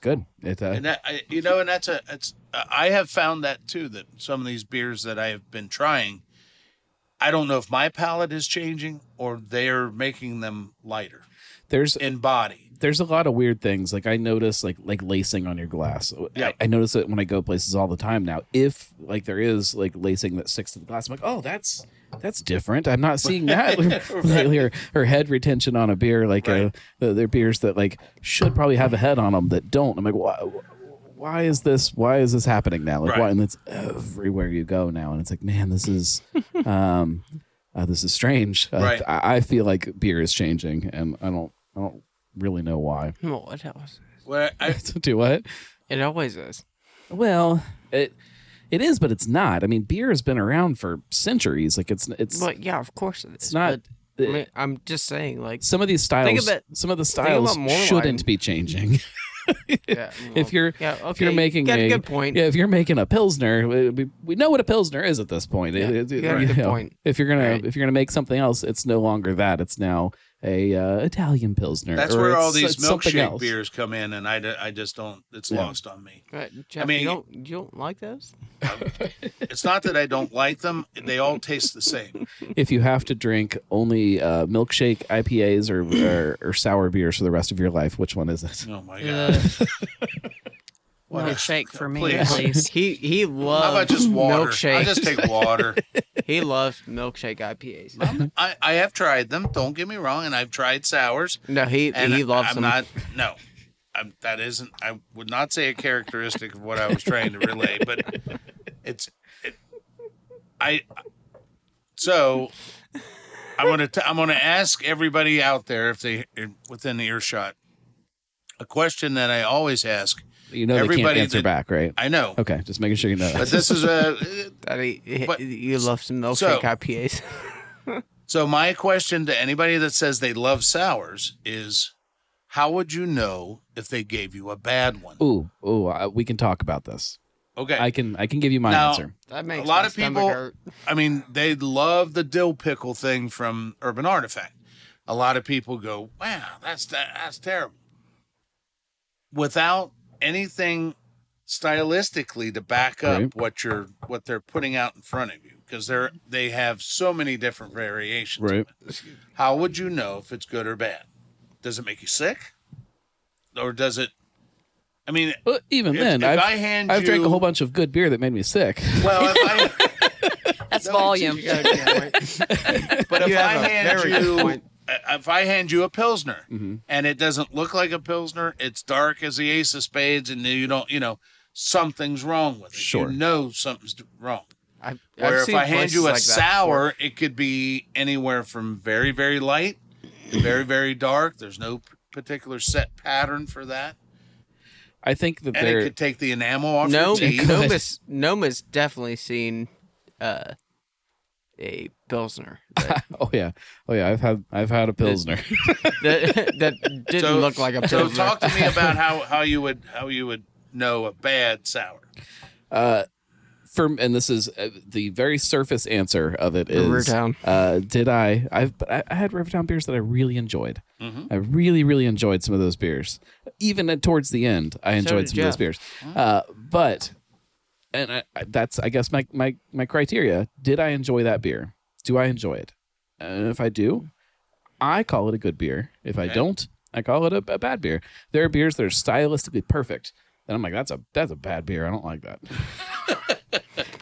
good. I have found that too, that some of these beers that I have been trying, I don't know if my palate is changing or they're making them lighter. There's a lot of weird things. Like I notice like lacing on your glass. Yeah. I notice it when I go places all the time now. If like there is like lacing that sticks to the glass, I'm like, oh, that's different. I'm not seeing that. Her head retention on a beer, like there are beers that like should probably have a head on them that don't. I'm like, why is this? Why is this happening now? Like why? And it's everywhere you go now. And it's like, man, this is. This is strange. I feel like beer is changing, and I don't really know why. Well, it always is. Do what? It always is. Well, it is, but it's not. I mean, beer has been around for centuries. Like it's. Well, yeah, of course it is. It's not. But, I mean, I'm just saying, like some of these styles. Some of the styles shouldn't be changing. Yeah, well, if you're making a Pilsner, we know what a Pilsner is at this point. Yeah, point. If you're gonna make something else, it's no longer that. It's now a Italian Pilsner. That's where all these milkshake beers come in, and I just don't. It's lost on me. Right, Jeff, I mean, you don't like those. It's not that I don't like them; they all taste the same. If you have to drink only milkshake IPAs or sour beers for the rest of your life, which one is it? Oh my god. Milkshake for me, please. He loves. How about just water? Milkshake. I just take water. He loves milkshake IPAs. I have tried them. Don't get me wrong, and I've tried sours. No, he loves them. That isn't. I would not say a characteristic of what I was trying to relay, but it's. I'm gonna ask everybody out there if they within the earshot. A question that I always ask. Everybody can't answer back, right? I know. Okay, just making sure you know. But this is you love some milkshake IPAs. So my question to anybody that says they love sours is, how would you know if they gave you a bad one? Ooh, we can talk about this. Okay, I can give you my answer. That makes a lot of people. Hurt. I mean, they love the dill pickle thing from Urban Artifact. A lot of people go, wow, that's terrible. Without anything stylistically to back up what they're putting out in front of you, because they have so many different variations. Right. How would you know if it's good or bad? Does it make you sick, or does it? I mean, well, even I've drank a whole bunch of good beer that made me sick. Well, that's volume. But if I hand you a Pilsner and it doesn't look like a Pilsner, it's dark as the ace of spades, and you don't, something's wrong with it. Sure. You know something's wrong. Or if I hand you a sour, it could be anywhere from very, very light to very, very dark. There's no particular set pattern for that. I think that it could take the enamel off your teeth. Noma's definitely seen... a Pilsner. Oh yeah. I've had a Pilsner that didn't look like a Pilsner. So talk to me about how you would know a bad sour. for, and this is the very surface answer of it is Rivertown. I had Rivertown beers that I really enjoyed. Mm-hmm. I really, really enjoyed some of those beers. Even towards the end, I enjoyed some of those beers. But, and that's, I guess, my criteria. Did I enjoy that beer? Do I enjoy it? And if I do, I call it a good beer. If I don't, I call it a bad beer. There are beers that are stylistically perfect. And I'm like, that's a bad beer. I don't like that.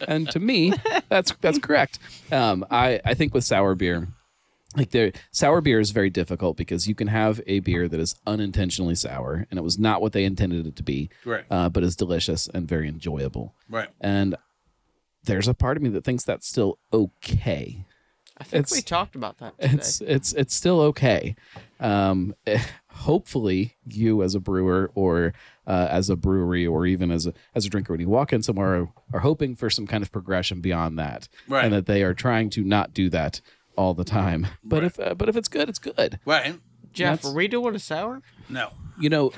And to me, that's correct. I think with sour beer, like sour beer is very difficult because you can have a beer that is unintentionally sour and it was not what they intended it to be, right? But is delicious and very enjoyable, right? And there's a part of me that thinks that's still okay. I think we talked about that today. It's still okay. Hopefully, you as a brewer or as a brewery or even as a drinker, when you walk in somewhere, are hoping for some kind of progression beyond that, right? And that they are trying to not do that all the time. But if it's good, it's good. Right, Jeff? Are we doing a sour? No. You know,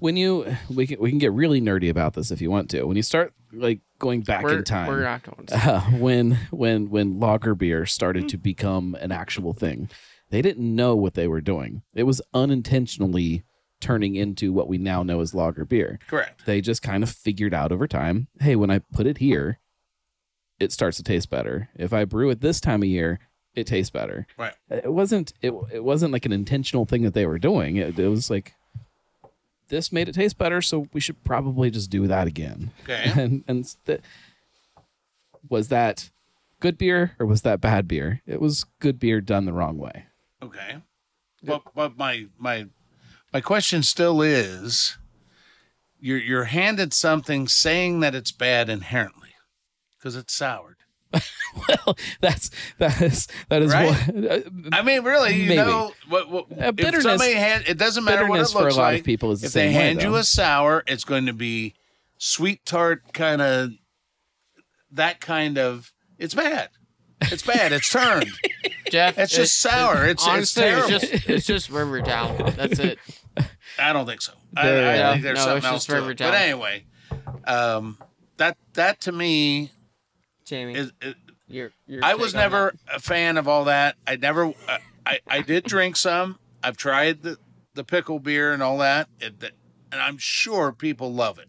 we can get really nerdy about this if you want to. When you start like going back in time, we're not going to. When lager beer started to become an actual thing, they didn't know what they were doing. It was unintentionally turning into what we now know as lager beer. Correct. They just kind of figured out over time, hey, when I put it here, it starts to taste better. If I brew it this time of year, it tastes better. Right. It wasn't like an intentional thing that they were doing. It was like, this made it taste better, so we should probably just do that again. Okay. And was that good beer or was that bad beer? It was good beer done the wrong way. Okay. But my question still is, you're handed something saying that it's bad inherently because it's soured. Well, that is right? What, I mean, really, you maybe. Know, what if somebody it doesn't matter what it looks for a lot like. Of people is the if same they way, hand though. You a sour, it's going to be sweet tart kind of. It's bad. It's bad. It's turned. Jeff, it's just sour. It's terrible. It's just Rivertown. That's it. I don't think so. I think there's something else to it. But anyway, that to me. Jamie, I was never a fan of all that. I never, I did drink some. I've tried the pickle beer and all that, and I'm sure people love it.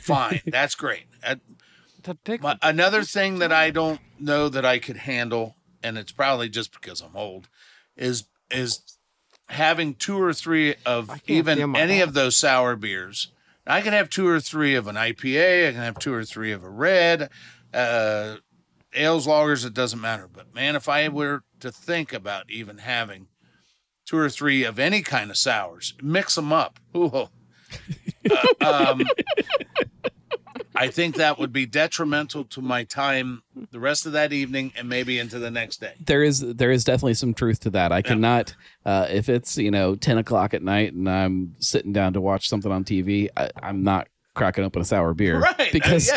Fine, that's great. Another thing that I don't know that I could handle, and it's probably just because I'm old, is having two or three of even any of those sour beers. I can have two or three of an IPA. I can have two or three of a red. Ales, lagers, it doesn't matter. But man, if I were to think about even having two or three of any kind of sours, mix them up. Ooh. I think that would be detrimental to my time the rest of that evening and maybe into the next day. There is definitely some truth to that. I cannot, if it's 10 o'clock at night and I'm sitting down to watch something on TV, I'm not cracking open a sour beer, right? Because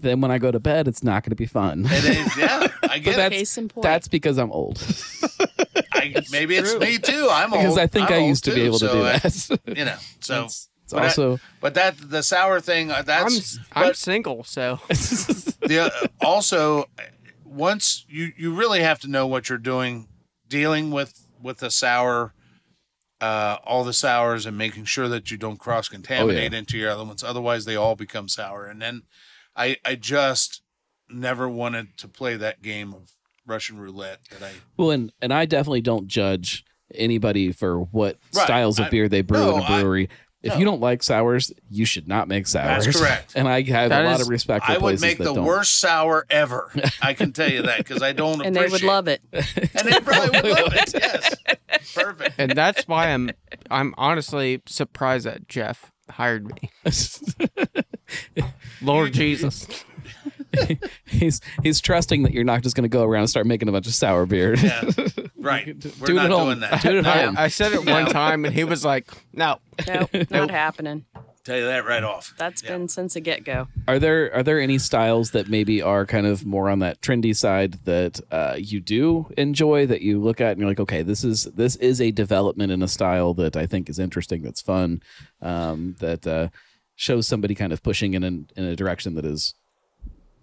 then when I go to bed, it's not going to be fun. It is, I get it. Case in point. That's because I'm old. Maybe it's me too. I'm old. Because I think I used to be able to do that. So it's also. But that the sour thing. That's I'm single, so. Also, once you really have to know what you're doing, dealing with the sour, all the sours, and making sure that you don't cross contaminate into your other ones. Otherwise, they all become sour, and then. I just never wanted to play that game of Russian roulette that I... Well, and I definitely don't judge anybody for what styles of beer they brew in a brewery. If you don't like sours, you should not make sours. That's correct. And I have a lot of respect for places that don't. I would make the worst sour ever. I can tell you that because I don't appreciate it. And they would love it. And they probably would love it, yes. Perfect. And that's why I'm honestly surprised that Jeff hired me. Lord Jesus. he's trusting that you're not just going to go around and start making a bunch of sour beer. Yeah. Right. We're not doing that. Do it at home. I said it one time and he was like, no, not happening. Tell you that right off. That's been since the get-go. Are there any styles that maybe are kind of more on that trendy side that you do enjoy, that you look at and you're like, okay, this is a development in a style that I think is interesting, that's fun, that shows somebody kind of pushing in a direction that is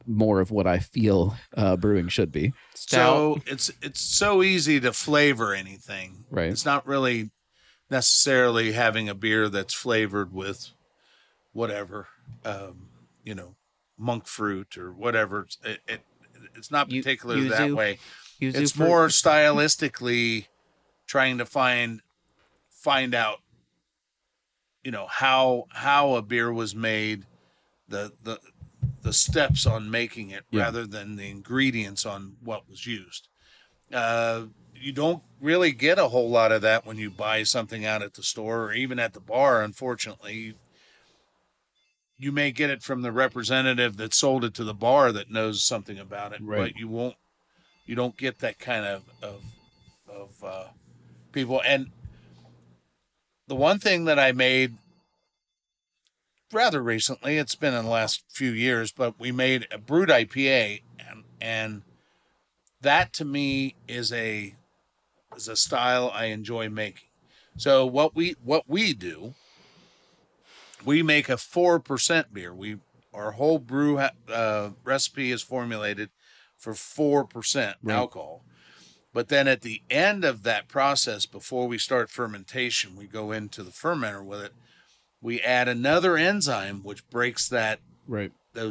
more of what I feel brewing should be. Stout. So it's so easy to flavor anything. Right. It's not really necessarily having a beer that's flavored with whatever, you know, monk fruit or whatever. It's not particularly that way. It's more stylistically trying to find out, you know, how a beer was made, the steps on making it, rather than the ingredients on what was used. You don't really get a whole lot of that when you buy something out at the store or even at the bar, unfortunately. You may get it from the representative that sold it to the bar that knows something about it, right. But you don't get that kind of people. And the one thing that I made rather recently, it's been in the last few years, but we made a brewed IPA, and that to me is a style I enjoy making. So what we do, we make a 4% beer. Our whole brew recipe is formulated for 4% alcohol. But then at the end of that process, before we start fermentation, we go into the fermenter with it. We add another enzyme, which breaks that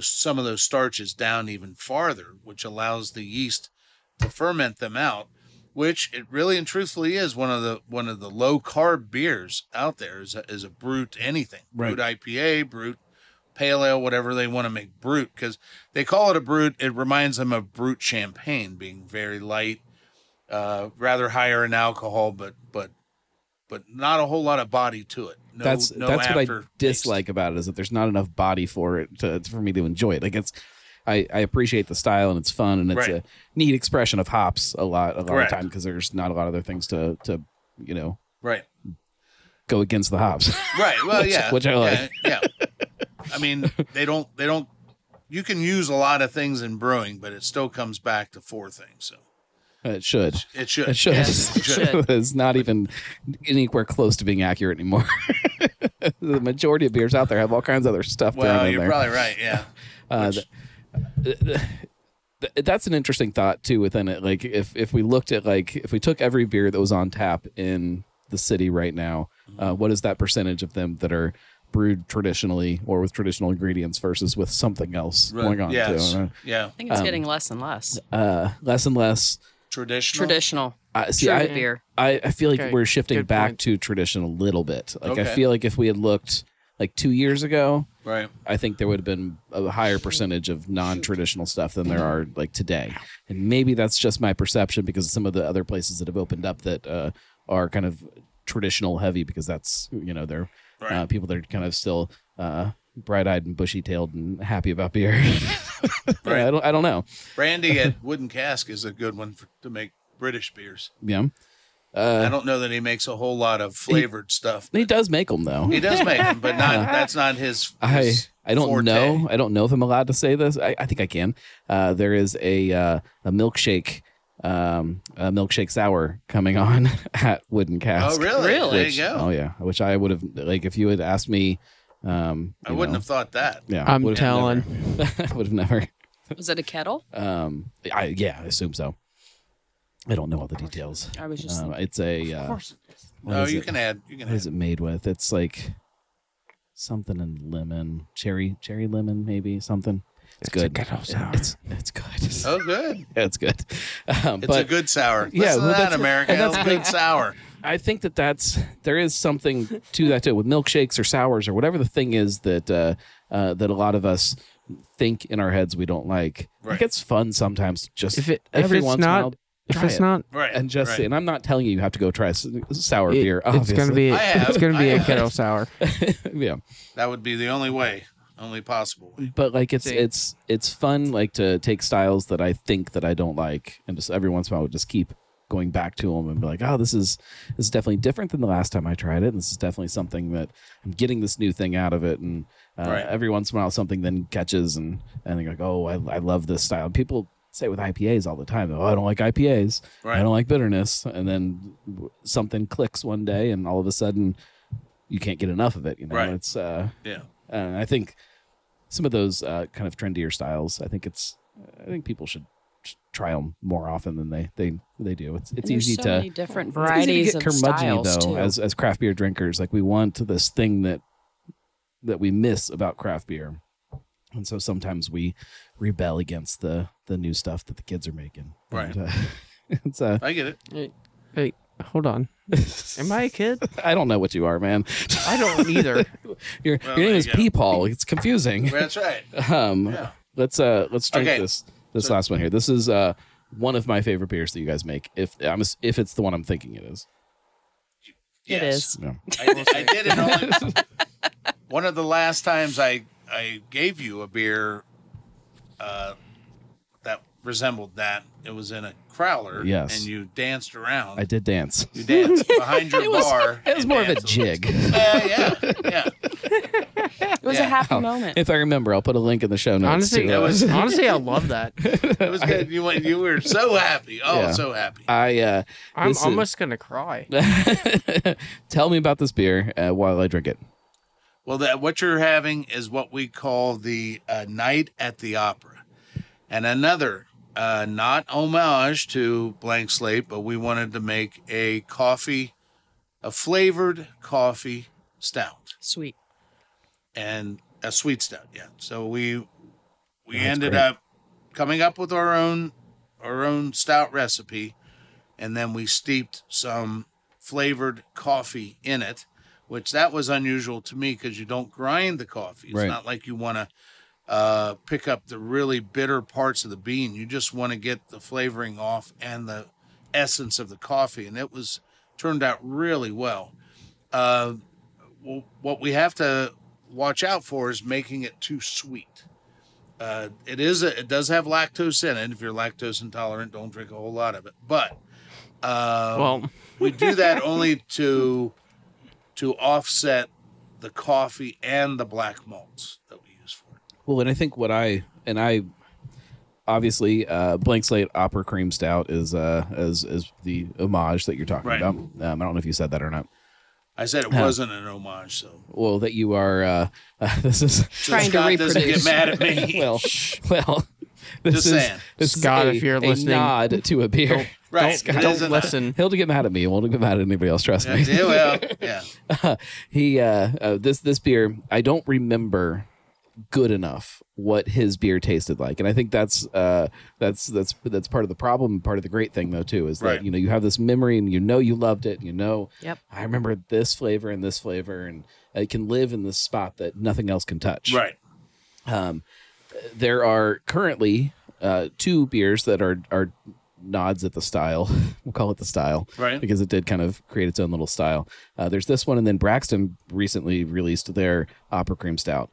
some of those starches down even farther, which allows the yeast to ferment them out, which it really and truthfully is one of the low carb beers out there is a brute anything. Right. Brute IPA, brute pale ale, whatever they want to make brute, because they call it a brute. It reminds them of brute champagne being very light, rather higher in alcohol, but not a whole lot of body to it. No, that's what I dislike about it, is that there's not enough body for it for me to enjoy it. Like I appreciate the style and it's fun and it's a neat expression of hops a lot of the time, because there's not a lot of other things to you know go against the hops. Right. Well, which I like. Yeah. I mean, they don't. You can use a lot of things in brewing, but it still comes back to four things. So. It should. Yes, it should. It's not even anywhere close to being accurate anymore. The majority of beers out there have all kinds of other stuff. Well, you're probably right. Yeah. That's an interesting thought too within it. Like if we looked at if we took every beer that was on tap in the city right now, what is that percentage of them that are brewed traditionally or with traditional ingredients versus with something else going on? Yes. Too? Yeah. I think it's getting less and less. Less and less. Traditional. Beer. I feel like we're shifting back to tradition a little bit. Like I feel like if we had looked 2 years ago, I think there would have been a higher percentage of non-traditional stuff than there are today. And maybe that's just my perception because of some of the other places that have opened up that are kind of traditional heavy, because that's, they're people that are kind of still bright-eyed and bushy-tailed and happy about beer. I don't know. Brandy at Wooden Cask is a good one to make British beers. Yeah. I don't know that he makes a whole lot of flavored stuff. He does make them, though. He does make them, but that's not his I don't forte. Know. I don't know if I'm allowed to say this. I think I can. There is a milkshake sour coming on at Wooden Cask. Oh, really? There you go. Oh, yeah. Which I would have, if you had asked me. I wouldn't have thought that. Yeah, I'm telling. I would have never. Was it a kettle? I assume so. I don't know all the details. I was just thinking, it's a. Of course it is. No, you can add. What is it made with? It's something in lemon, cherry lemon, maybe something. It's good. A kettle sour. It's good. Oh, good. Yeah, it's good. It's a good sour. Yeah, that's America. That's a good sour. I think there is something to that too, with milkshakes or sours or whatever the thing is that that a lot of us think in our heads we don't like. Right. I think it's fun sometimes just and I'm not telling you have to go try sour beer. Obviously. It's gonna be a kettle sour. Yeah, that would be the only way. Only possible way. But it's fun to take styles that I think that I don't like and just every once in a while just keep going back to them and be like, oh, this is definitely different than the last time I tried it, and this is definitely something that I'm getting this new thing out of it, and every once in a while something then catches and they're like, oh, I love this style. People say with IPAs all the time, oh, I don't like IPAs, I don't like bitterness, and then something clicks one day and all of a sudden you can't get enough of it. It's I think some of those kind of trendier styles. I think people should try them more often than they do. It's easy so to many different varieties of styles though, too. As craft beer drinkers, like we want this thing that we miss about craft beer, and so sometimes we rebel against the new stuff that the kids are making. Right. And, I get it. Hey, hold on. Am I a kid? I don't know what you are, man. I don't either. Your name is Peepaw. It's confusing. That's right. Yeah. Let's drink this last one here. This is one of my favorite beers that you guys make. If it's the one I'm thinking it is. Yes. It is. Yeah. I did it on one of the last times I gave you a beer that resembled that. It was in a crowler, yes, and you danced around. I did dance. You danced behind your bar. It was more of a jig. Yeah. It was a happy moment. If I remember, I'll put a link in the show notes. Honestly, I love that. It was good. You were so happy. Oh, yeah. So happy. I'm almost going to cry. Tell me about this beer while I drink it. Well, what you're having is what we call the Night at the Opera. And another... not homage to Blank Slate, but we wanted to make a flavored coffee stout. Sweet. And a sweet stout, yeah. So we ended up coming up with our own stout recipe, and then we steeped some flavored coffee in it, which that was unusual to me because you don't grind the coffee. It's not like you want to pick up the really bitter parts of the bean. You just want to get the flavoring off and the essence of the coffee, and it was turned out really well. What we have to watch out for is making it too sweet. It does have lactose in it. If you're lactose intolerant, don't drink a whole lot of it. But we do that only to offset the coffee and the black malts that we. Well, and I think I obviously Blank Slate Opera Cream Stout is the homage that you're talking about. I don't know if you said that or not. I said it wasn't an homage. So that you are. This is trying to reproduce. Doesn't get mad at me. well, this is this Scott. If you're listening, a nod to a beer. Don't listen. He'll get mad at me. He won't get mad at anybody else. Trust me. Yeah. This beer. I don't remember good enough what his beer tasted like, and I think that's part of the problem. Part of the great thing though too is that you have this memory and you loved it. I remember this flavor and this flavor, and it can live in this spot that nothing else can touch. Right. There are currently two beers that are nods at the style. We'll call it the style, because it did kind of create its own little style. There's this one, and then Braxton recently released their Opera Cream Stout.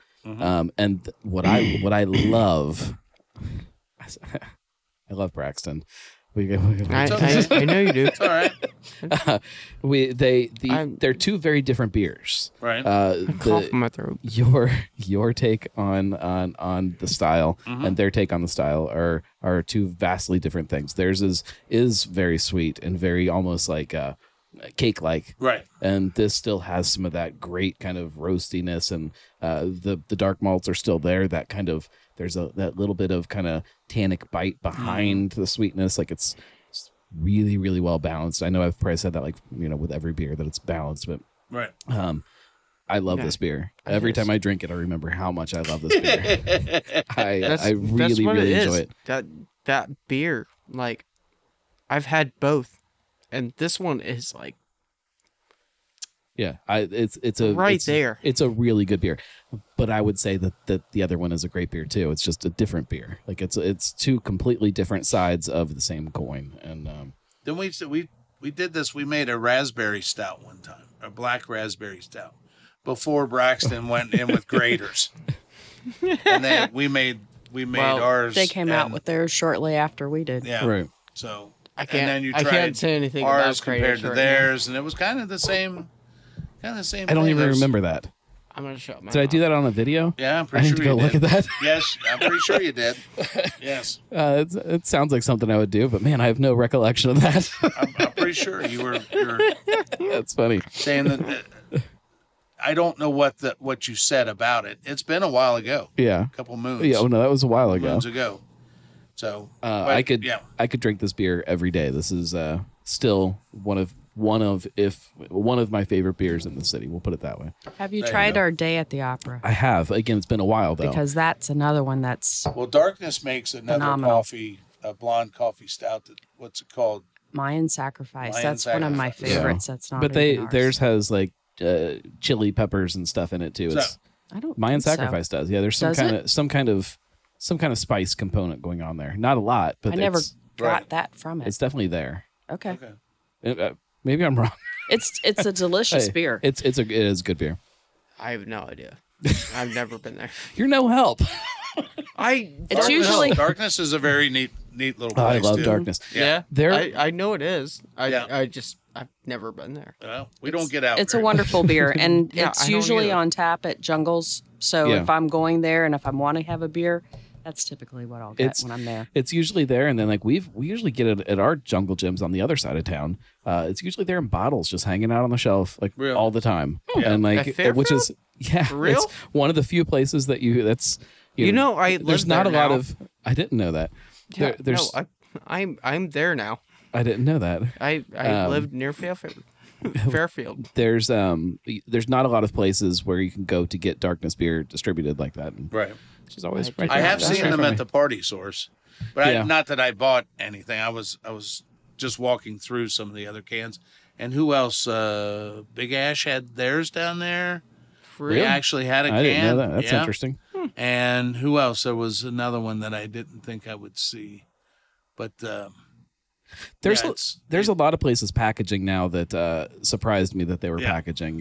And what I love, I love Braxton. I know you do. It's all right. They're two very different beers. Right. Cough in my throat. Your take on the style and their take on the style are two vastly different things. Theirs is very sweet and very almost like cake-like, and this still has some of that great kind of roastiness, and the dark malts are still there. That kind of that little bit of kind of tannic bite behind the sweetness. Like it's really, really well balanced. I know I've probably said that with every beer that it's balanced, but I love this beer. Every time I drink it, I remember how much I love this beer. I really, really enjoy it. That beer, like I've had both. And this one is like, It's a really good beer, but I would say that the other one is a great beer too. It's just a different beer. Like it's two completely different sides of the same coin. And then we did this. We made a raspberry stout one time, a black raspberry stout, before Braxton went in with graders, and then we made ours. They came out with theirs shortly after we did. Yeah, right. So. I can't say anything about compared to theirs, and it was kind of the same. I don't even remember that. I'm gonna shut my mouth. Did I do that on a video? Yeah, I'm pretty sure you did. I need to go look at that. Yes, I'm pretty sure you did. Yes. It sounds like something I would do, but man, I have no recollection of that. I'm pretty sure you were. That's funny. Saying that I don't know what you said about it. It's been a while ago. Yeah, a couple moons. Yeah, oh no, that was a while ago. Moons ago. So I could drink this beer every day. This is still one of my favorite beers in the city. We'll put it that way. Have you tried Our Day at the Opera? I have. Again, it's been a while though. Because that's another one that's Darkness makes another phenomenal coffee, a blonde coffee stout. What's it called? Mayan Sacrifice. That's one of my favorites. Yeah. That's not. But theirs has like chili peppers and stuff in it too. Mayan Sacrifice does. Yeah, there's some kind of spice component going on there. Not a lot, but I never got that from it. It's definitely there. Okay. Maybe I'm wrong. It's a delicious beer. It is good beer. I have no idea. I've never been there. You're no help. Darkness is a very neat little place. I love Darkness. Yeah. There I know it is. I've never been there. Well, we don't get out. It's a wonderful beer, and it's usually on tap at Jungles. So if I'm going there and if I want to have a beer, that's typically what I'll get when I'm there. It's usually there, and then like we usually get it at our Jungle Gyms on the other side of town. It's usually there in bottles, just hanging out on the shelf like all the time, and like which is it's one of the few places that there's not a lot of. I didn't know that. Yeah, I'm there now. I didn't know that. I lived near Fairfield. There's not a lot of places where you can go to get Darkness beer distributed like that. And right. She's always right. I have seen them at the Party Source, but not that I bought anything. I was just walking through some of the other cans. And who else? Big Ash had theirs down there. Really? They actually had a can. I didn't know that. That's interesting. And who else? There was another one that I didn't think I would see, but. There's a lot of places packaging now that surprised me that they were packaging.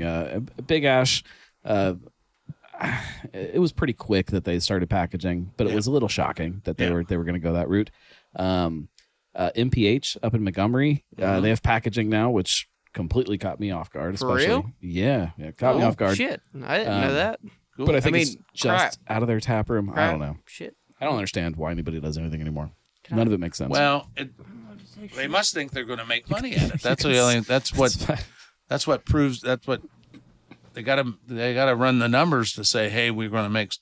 Big Ash, it was pretty quick that they started packaging, but it was a little shocking that they were going to go that route. MPH up in Montgomery, they have packaging now, which completely caught me off guard. For real? Yeah, caught me off guard. Shit, I didn't know that. Cool. But I think it's just out of their tap room. I don't know. Shit, I don't understand why anybody does anything anymore. None of it makes sense. Well, they must think they're going to make money at it. That's the only. That's what proves. That's what they got to run the numbers to say, hey, we're going to make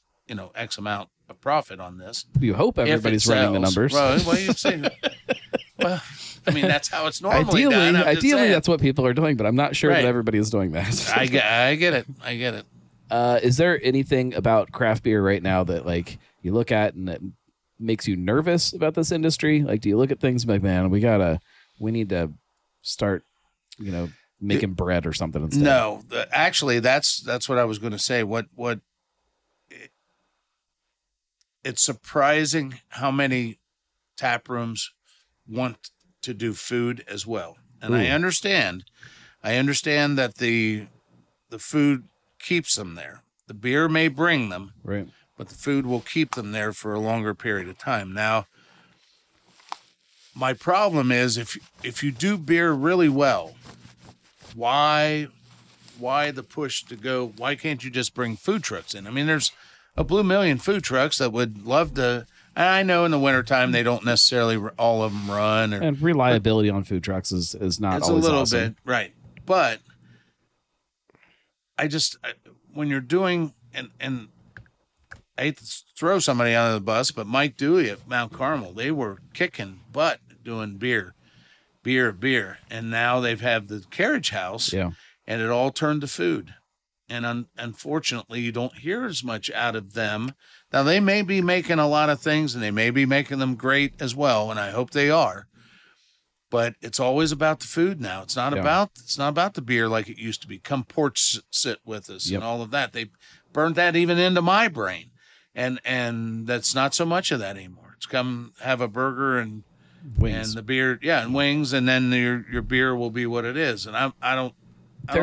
X amount of profit on this. You hope everybody's running the numbers. Well, you'd say, that's how it's normally done. Ideally, that's what people are doing, but I'm not sure that everybody is doing that. I get it. Is there anything about craft beer right now that like you look at and that makes you nervous about this industry? Like, do you look at things like, man, we need to start, making bread or something instead? No, actually, that's what I was going to say. It's surprising how many tap rooms want to do food as well, and ooh. I understand that the food keeps them there. The beer may bring them, right? But the food will keep them there for a longer period of time. Now, my problem is if you do beer really well, why the push to go? Why can't you just bring food trucks in? I mean, there's a blue million food trucks that would love to. And I know in the wintertime they don't necessarily all of them run. And reliability on food trucks is not always a little awesome. Bit right, but when you're doing and. I hate to throw somebody under the bus, but Mike Dewey at Mount Carmel, they were kicking butt doing beer. And now they've had the carriage house and it all turned to food. And unfortunately, you don't hear as much out of them. Now, they may be making a lot of things and they may be making them great as well. And I hope they are. But it's always about the food now. It's not about the beer like it used to be. Come porch sit with us and all of that. They burned that even into my brain. And that's not so much of that anymore. It's come have a burger and wings and the beer, and wings, and then your beer will be what it is. And I don't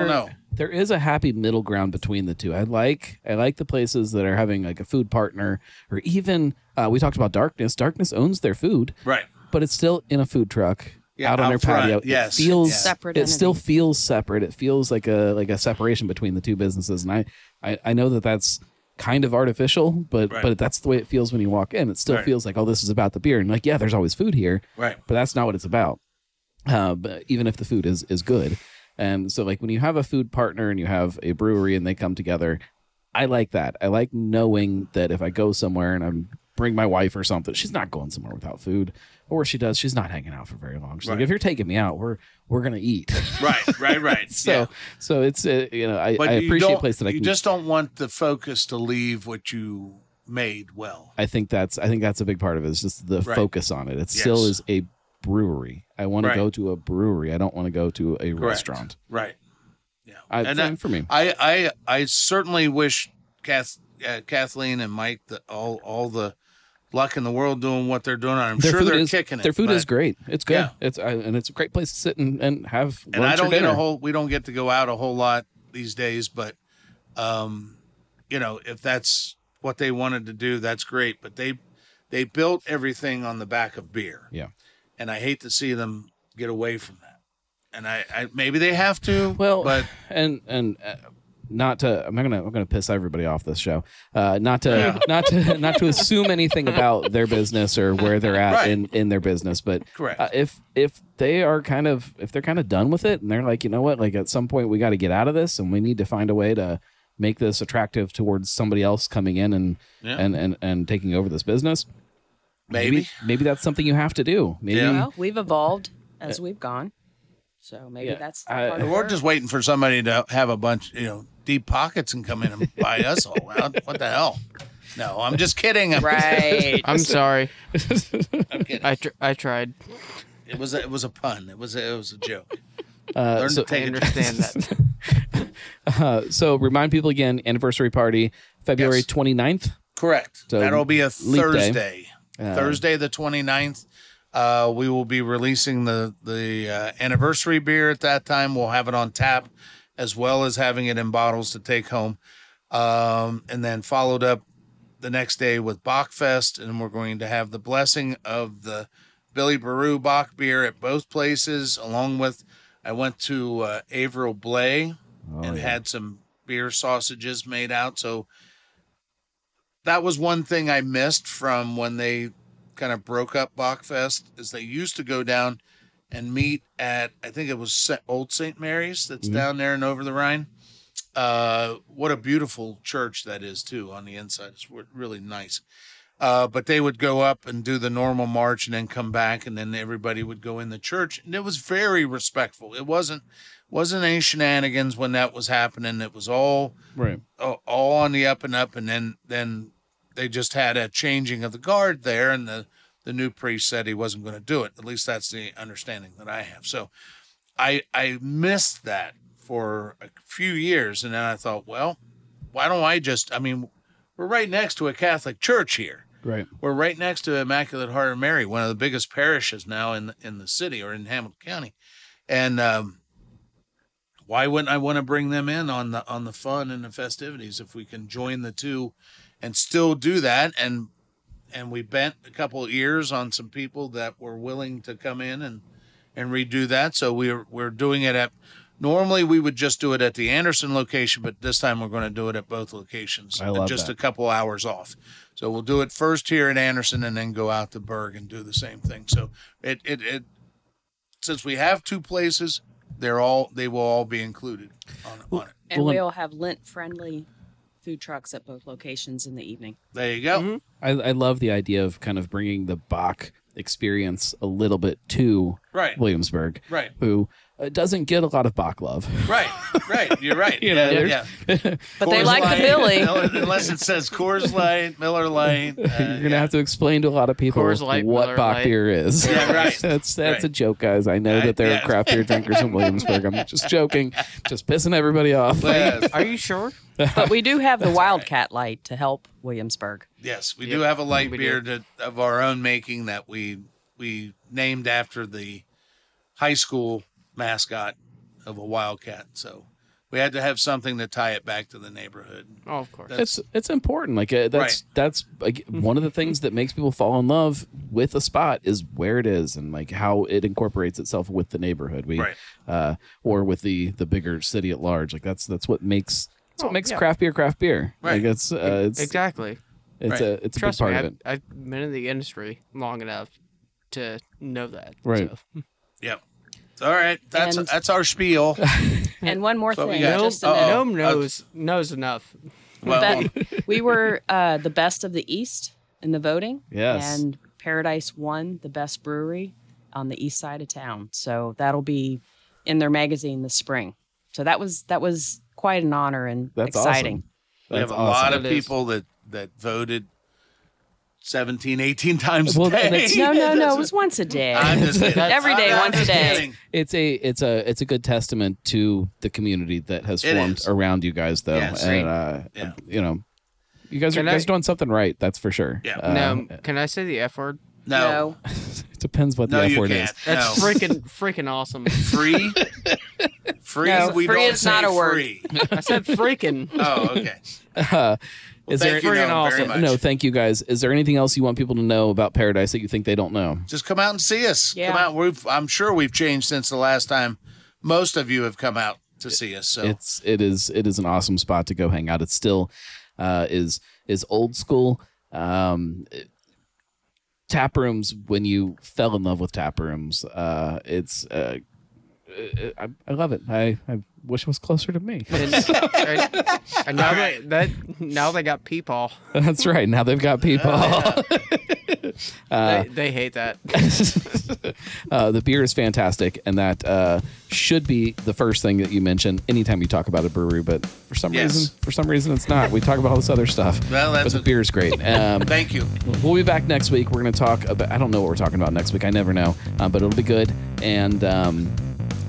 know. There is a happy middle ground between the two. I like the places that are having like a food partner, or even we talked about Darkness. Darkness owns their food, right? But it's still in a food truck. Yeah, out on their patio, it feels separate. It still feels separate. It feels like a separation between the two businesses, and I know that's kind of artificial, but that's the way it feels when you walk in. It still feels like, oh, this is about the beer, and like, yeah, there's always food here, right? But that's not what it's about. Even if the food is good, And so, like, when you have a food partner and you have a brewery and they come together, I like that. I like knowing that if I go somewhere and I bring my wife or something, she's not going somewhere without food. Or if she does, she's not hanging out for very long. She's right. Like, if you're taking me out, we're going to eat. Right. So it's, I appreciate a place that I can. You just don't want the focus to leave what you made well. I think that's a big part of it. It's just the focus on it. It still is a brewery. I want to go to a brewery. I don't want to go to a restaurant. Right. Yeah. For me. I certainly wish Kathleen and Mike all the luck in the world doing what they're doing. I'm sure they're kicking it. Their food is great. It's good. Yeah. And it's a great place to sit and have lunch. And I don't we don't get to go out a whole lot these days, but if that's what they wanted to do, that's great. But they built everything on the back of beer. Yeah. And I hate to see them get away from that. And I maybe they have to. Well, but I'm gonna piss everybody off this show. Not to assume anything about their business or where they're at in their business. But correct. If they are kind of done with it and they're like, you know what, like at some point we got to get out of this and we need to find a way to make this attractive towards somebody else coming in and taking over this business. Maybe that's something you have to do. Maybe well, we've evolved as we've gone. So maybe that's part of we're just waiting for somebody to have a bunch, deep pockets and come in and buy us all out. What the hell? No, I'm just kidding. I'm sorry. I'm kidding. I tried. It was a pun. It was a joke. I understand that. So remind people again, anniversary party, February 29th. Correct. So that'll be a Thursday. Thursday the 29th. We will be releasing the anniversary beer at that time. We'll have it on tap as well as having it in bottles to take home. And then followed up the next day with Bockfest. And we're going to have the blessing of the Billy Baroo Bock beer at both places, along with I went to Averill Blay had some beer sausages made out. So that was one thing I missed from when they kind of broke up Bockfest is they used to go down and meet at, I think it was Old St. Mary's that's down there in Over the Rhine. What a beautiful church that is too on the inside. It's really nice. But they would go up and do the normal march and then come back and then everybody would go in the church. And it was very respectful. It wasn't any shenanigans when that was happening. It was all on the up and up. And then they just had a changing of the guard there, and the new priest said he wasn't going to do it. At least that's the understanding that I have. So I missed that for a few years, and then I thought, well, why don't I just – I mean, we're right next to a Catholic church here. Right. We're right next to Immaculate Heart of Mary, one of the biggest parishes now in the city or in Hamilton County. And why wouldn't I want to bring them in on the fun and the festivities if we can join the two – and still do that, and we bent a couple of ears on some people that were willing to come in and redo that. So we're doing it at. Normally we would just do it at the Anderson location, but this time we're going to do it at both locations. I love just that. A couple hours off. So we'll do it first here at Anderson, and then go out to Berg and do the same thing. So it since we have two places, they will all be included on it, and we all have Lent friendly food trucks at both locations in the evening. There you go. Mm-hmm. I love the idea of kind of bringing the Bock experience a little bit to Williamsburg, who doesn't get a lot of Bock love. Right. You're right. But Coors they like Light, the Billy. Unless it says Coors Light, Miller Light. You're going to have to explain to a lot of people what Bock beer is. Yeah, right. That's a joke, guys. I know that there are craft beer drinkers in Williamsburg. I'm just joking. Just pissing everybody off. Are you sure? But we do have the Wildcat Light to help Williamsburg. Yes, we do have a light beer of our own making that we named after the high school mascot of a wildcat. So we had to have something to tie it back to the neighborhood. Oh, of course. It's important. Like that's one of the things that makes people fall in love with a spot is where it is and like how it incorporates itself with the neighborhood. Or with the bigger city at large. Like that's what makes craft beer. Right. Like it's exactly. It's Trust a big part me, of it. I've been in the industry long enough to know that. Right. So. Yep. All right. That's our spiel. And one more thing. Gnome knows enough. Well, we were the best of the East in the voting. Yes. And Paradise won the best brewery on the east side of town. So that'll be in their magazine this spring. So that was quite an honor and that's exciting. Awesome. We have a lot of people that voted 17, 18 times a day. No. It was once a day. I'm just kidding. Every day, once a day. It's a good testament to the community that has formed around you guys, though. Yes. And, you guys are doing something right. That's for sure. Yeah. Can I say the F word? No. It depends what the F word is. That's freaking awesome. Free? Free? No, we free is not a word. Free. I said freaking. Oh, okay. Thank you guys. Is there anything else you want people to know about Paradise that you think they don't know? Just come out and see us. Yeah. Come out. I'm sure we've changed since the last time most of you have come out to see us. So it is an awesome spot to go hang out. It still is old school. Tap rooms, when you fell in love with tap rooms, I love it. I wish it was closer to me. And now, right. Now they got people. That's right. Now they've got people. They hate that. The beer is fantastic, and that should be the first thing that you mention anytime you talk about a brewery. But for some reason, it's not. We talk about all this other stuff. Well, but the beer is great. Thank you. We'll be back next week. We're going to talk about. I don't know what we're talking about next week. I never know, but it'll be good. And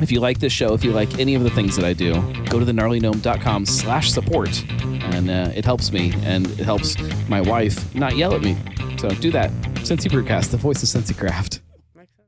if you like this show, if you like any of the things that I do, go to thegnarlygnome.com/support, and it helps me, and it helps my wife not yell at me. So do that. Cincy Brewcast, the voice of Cincy Craft.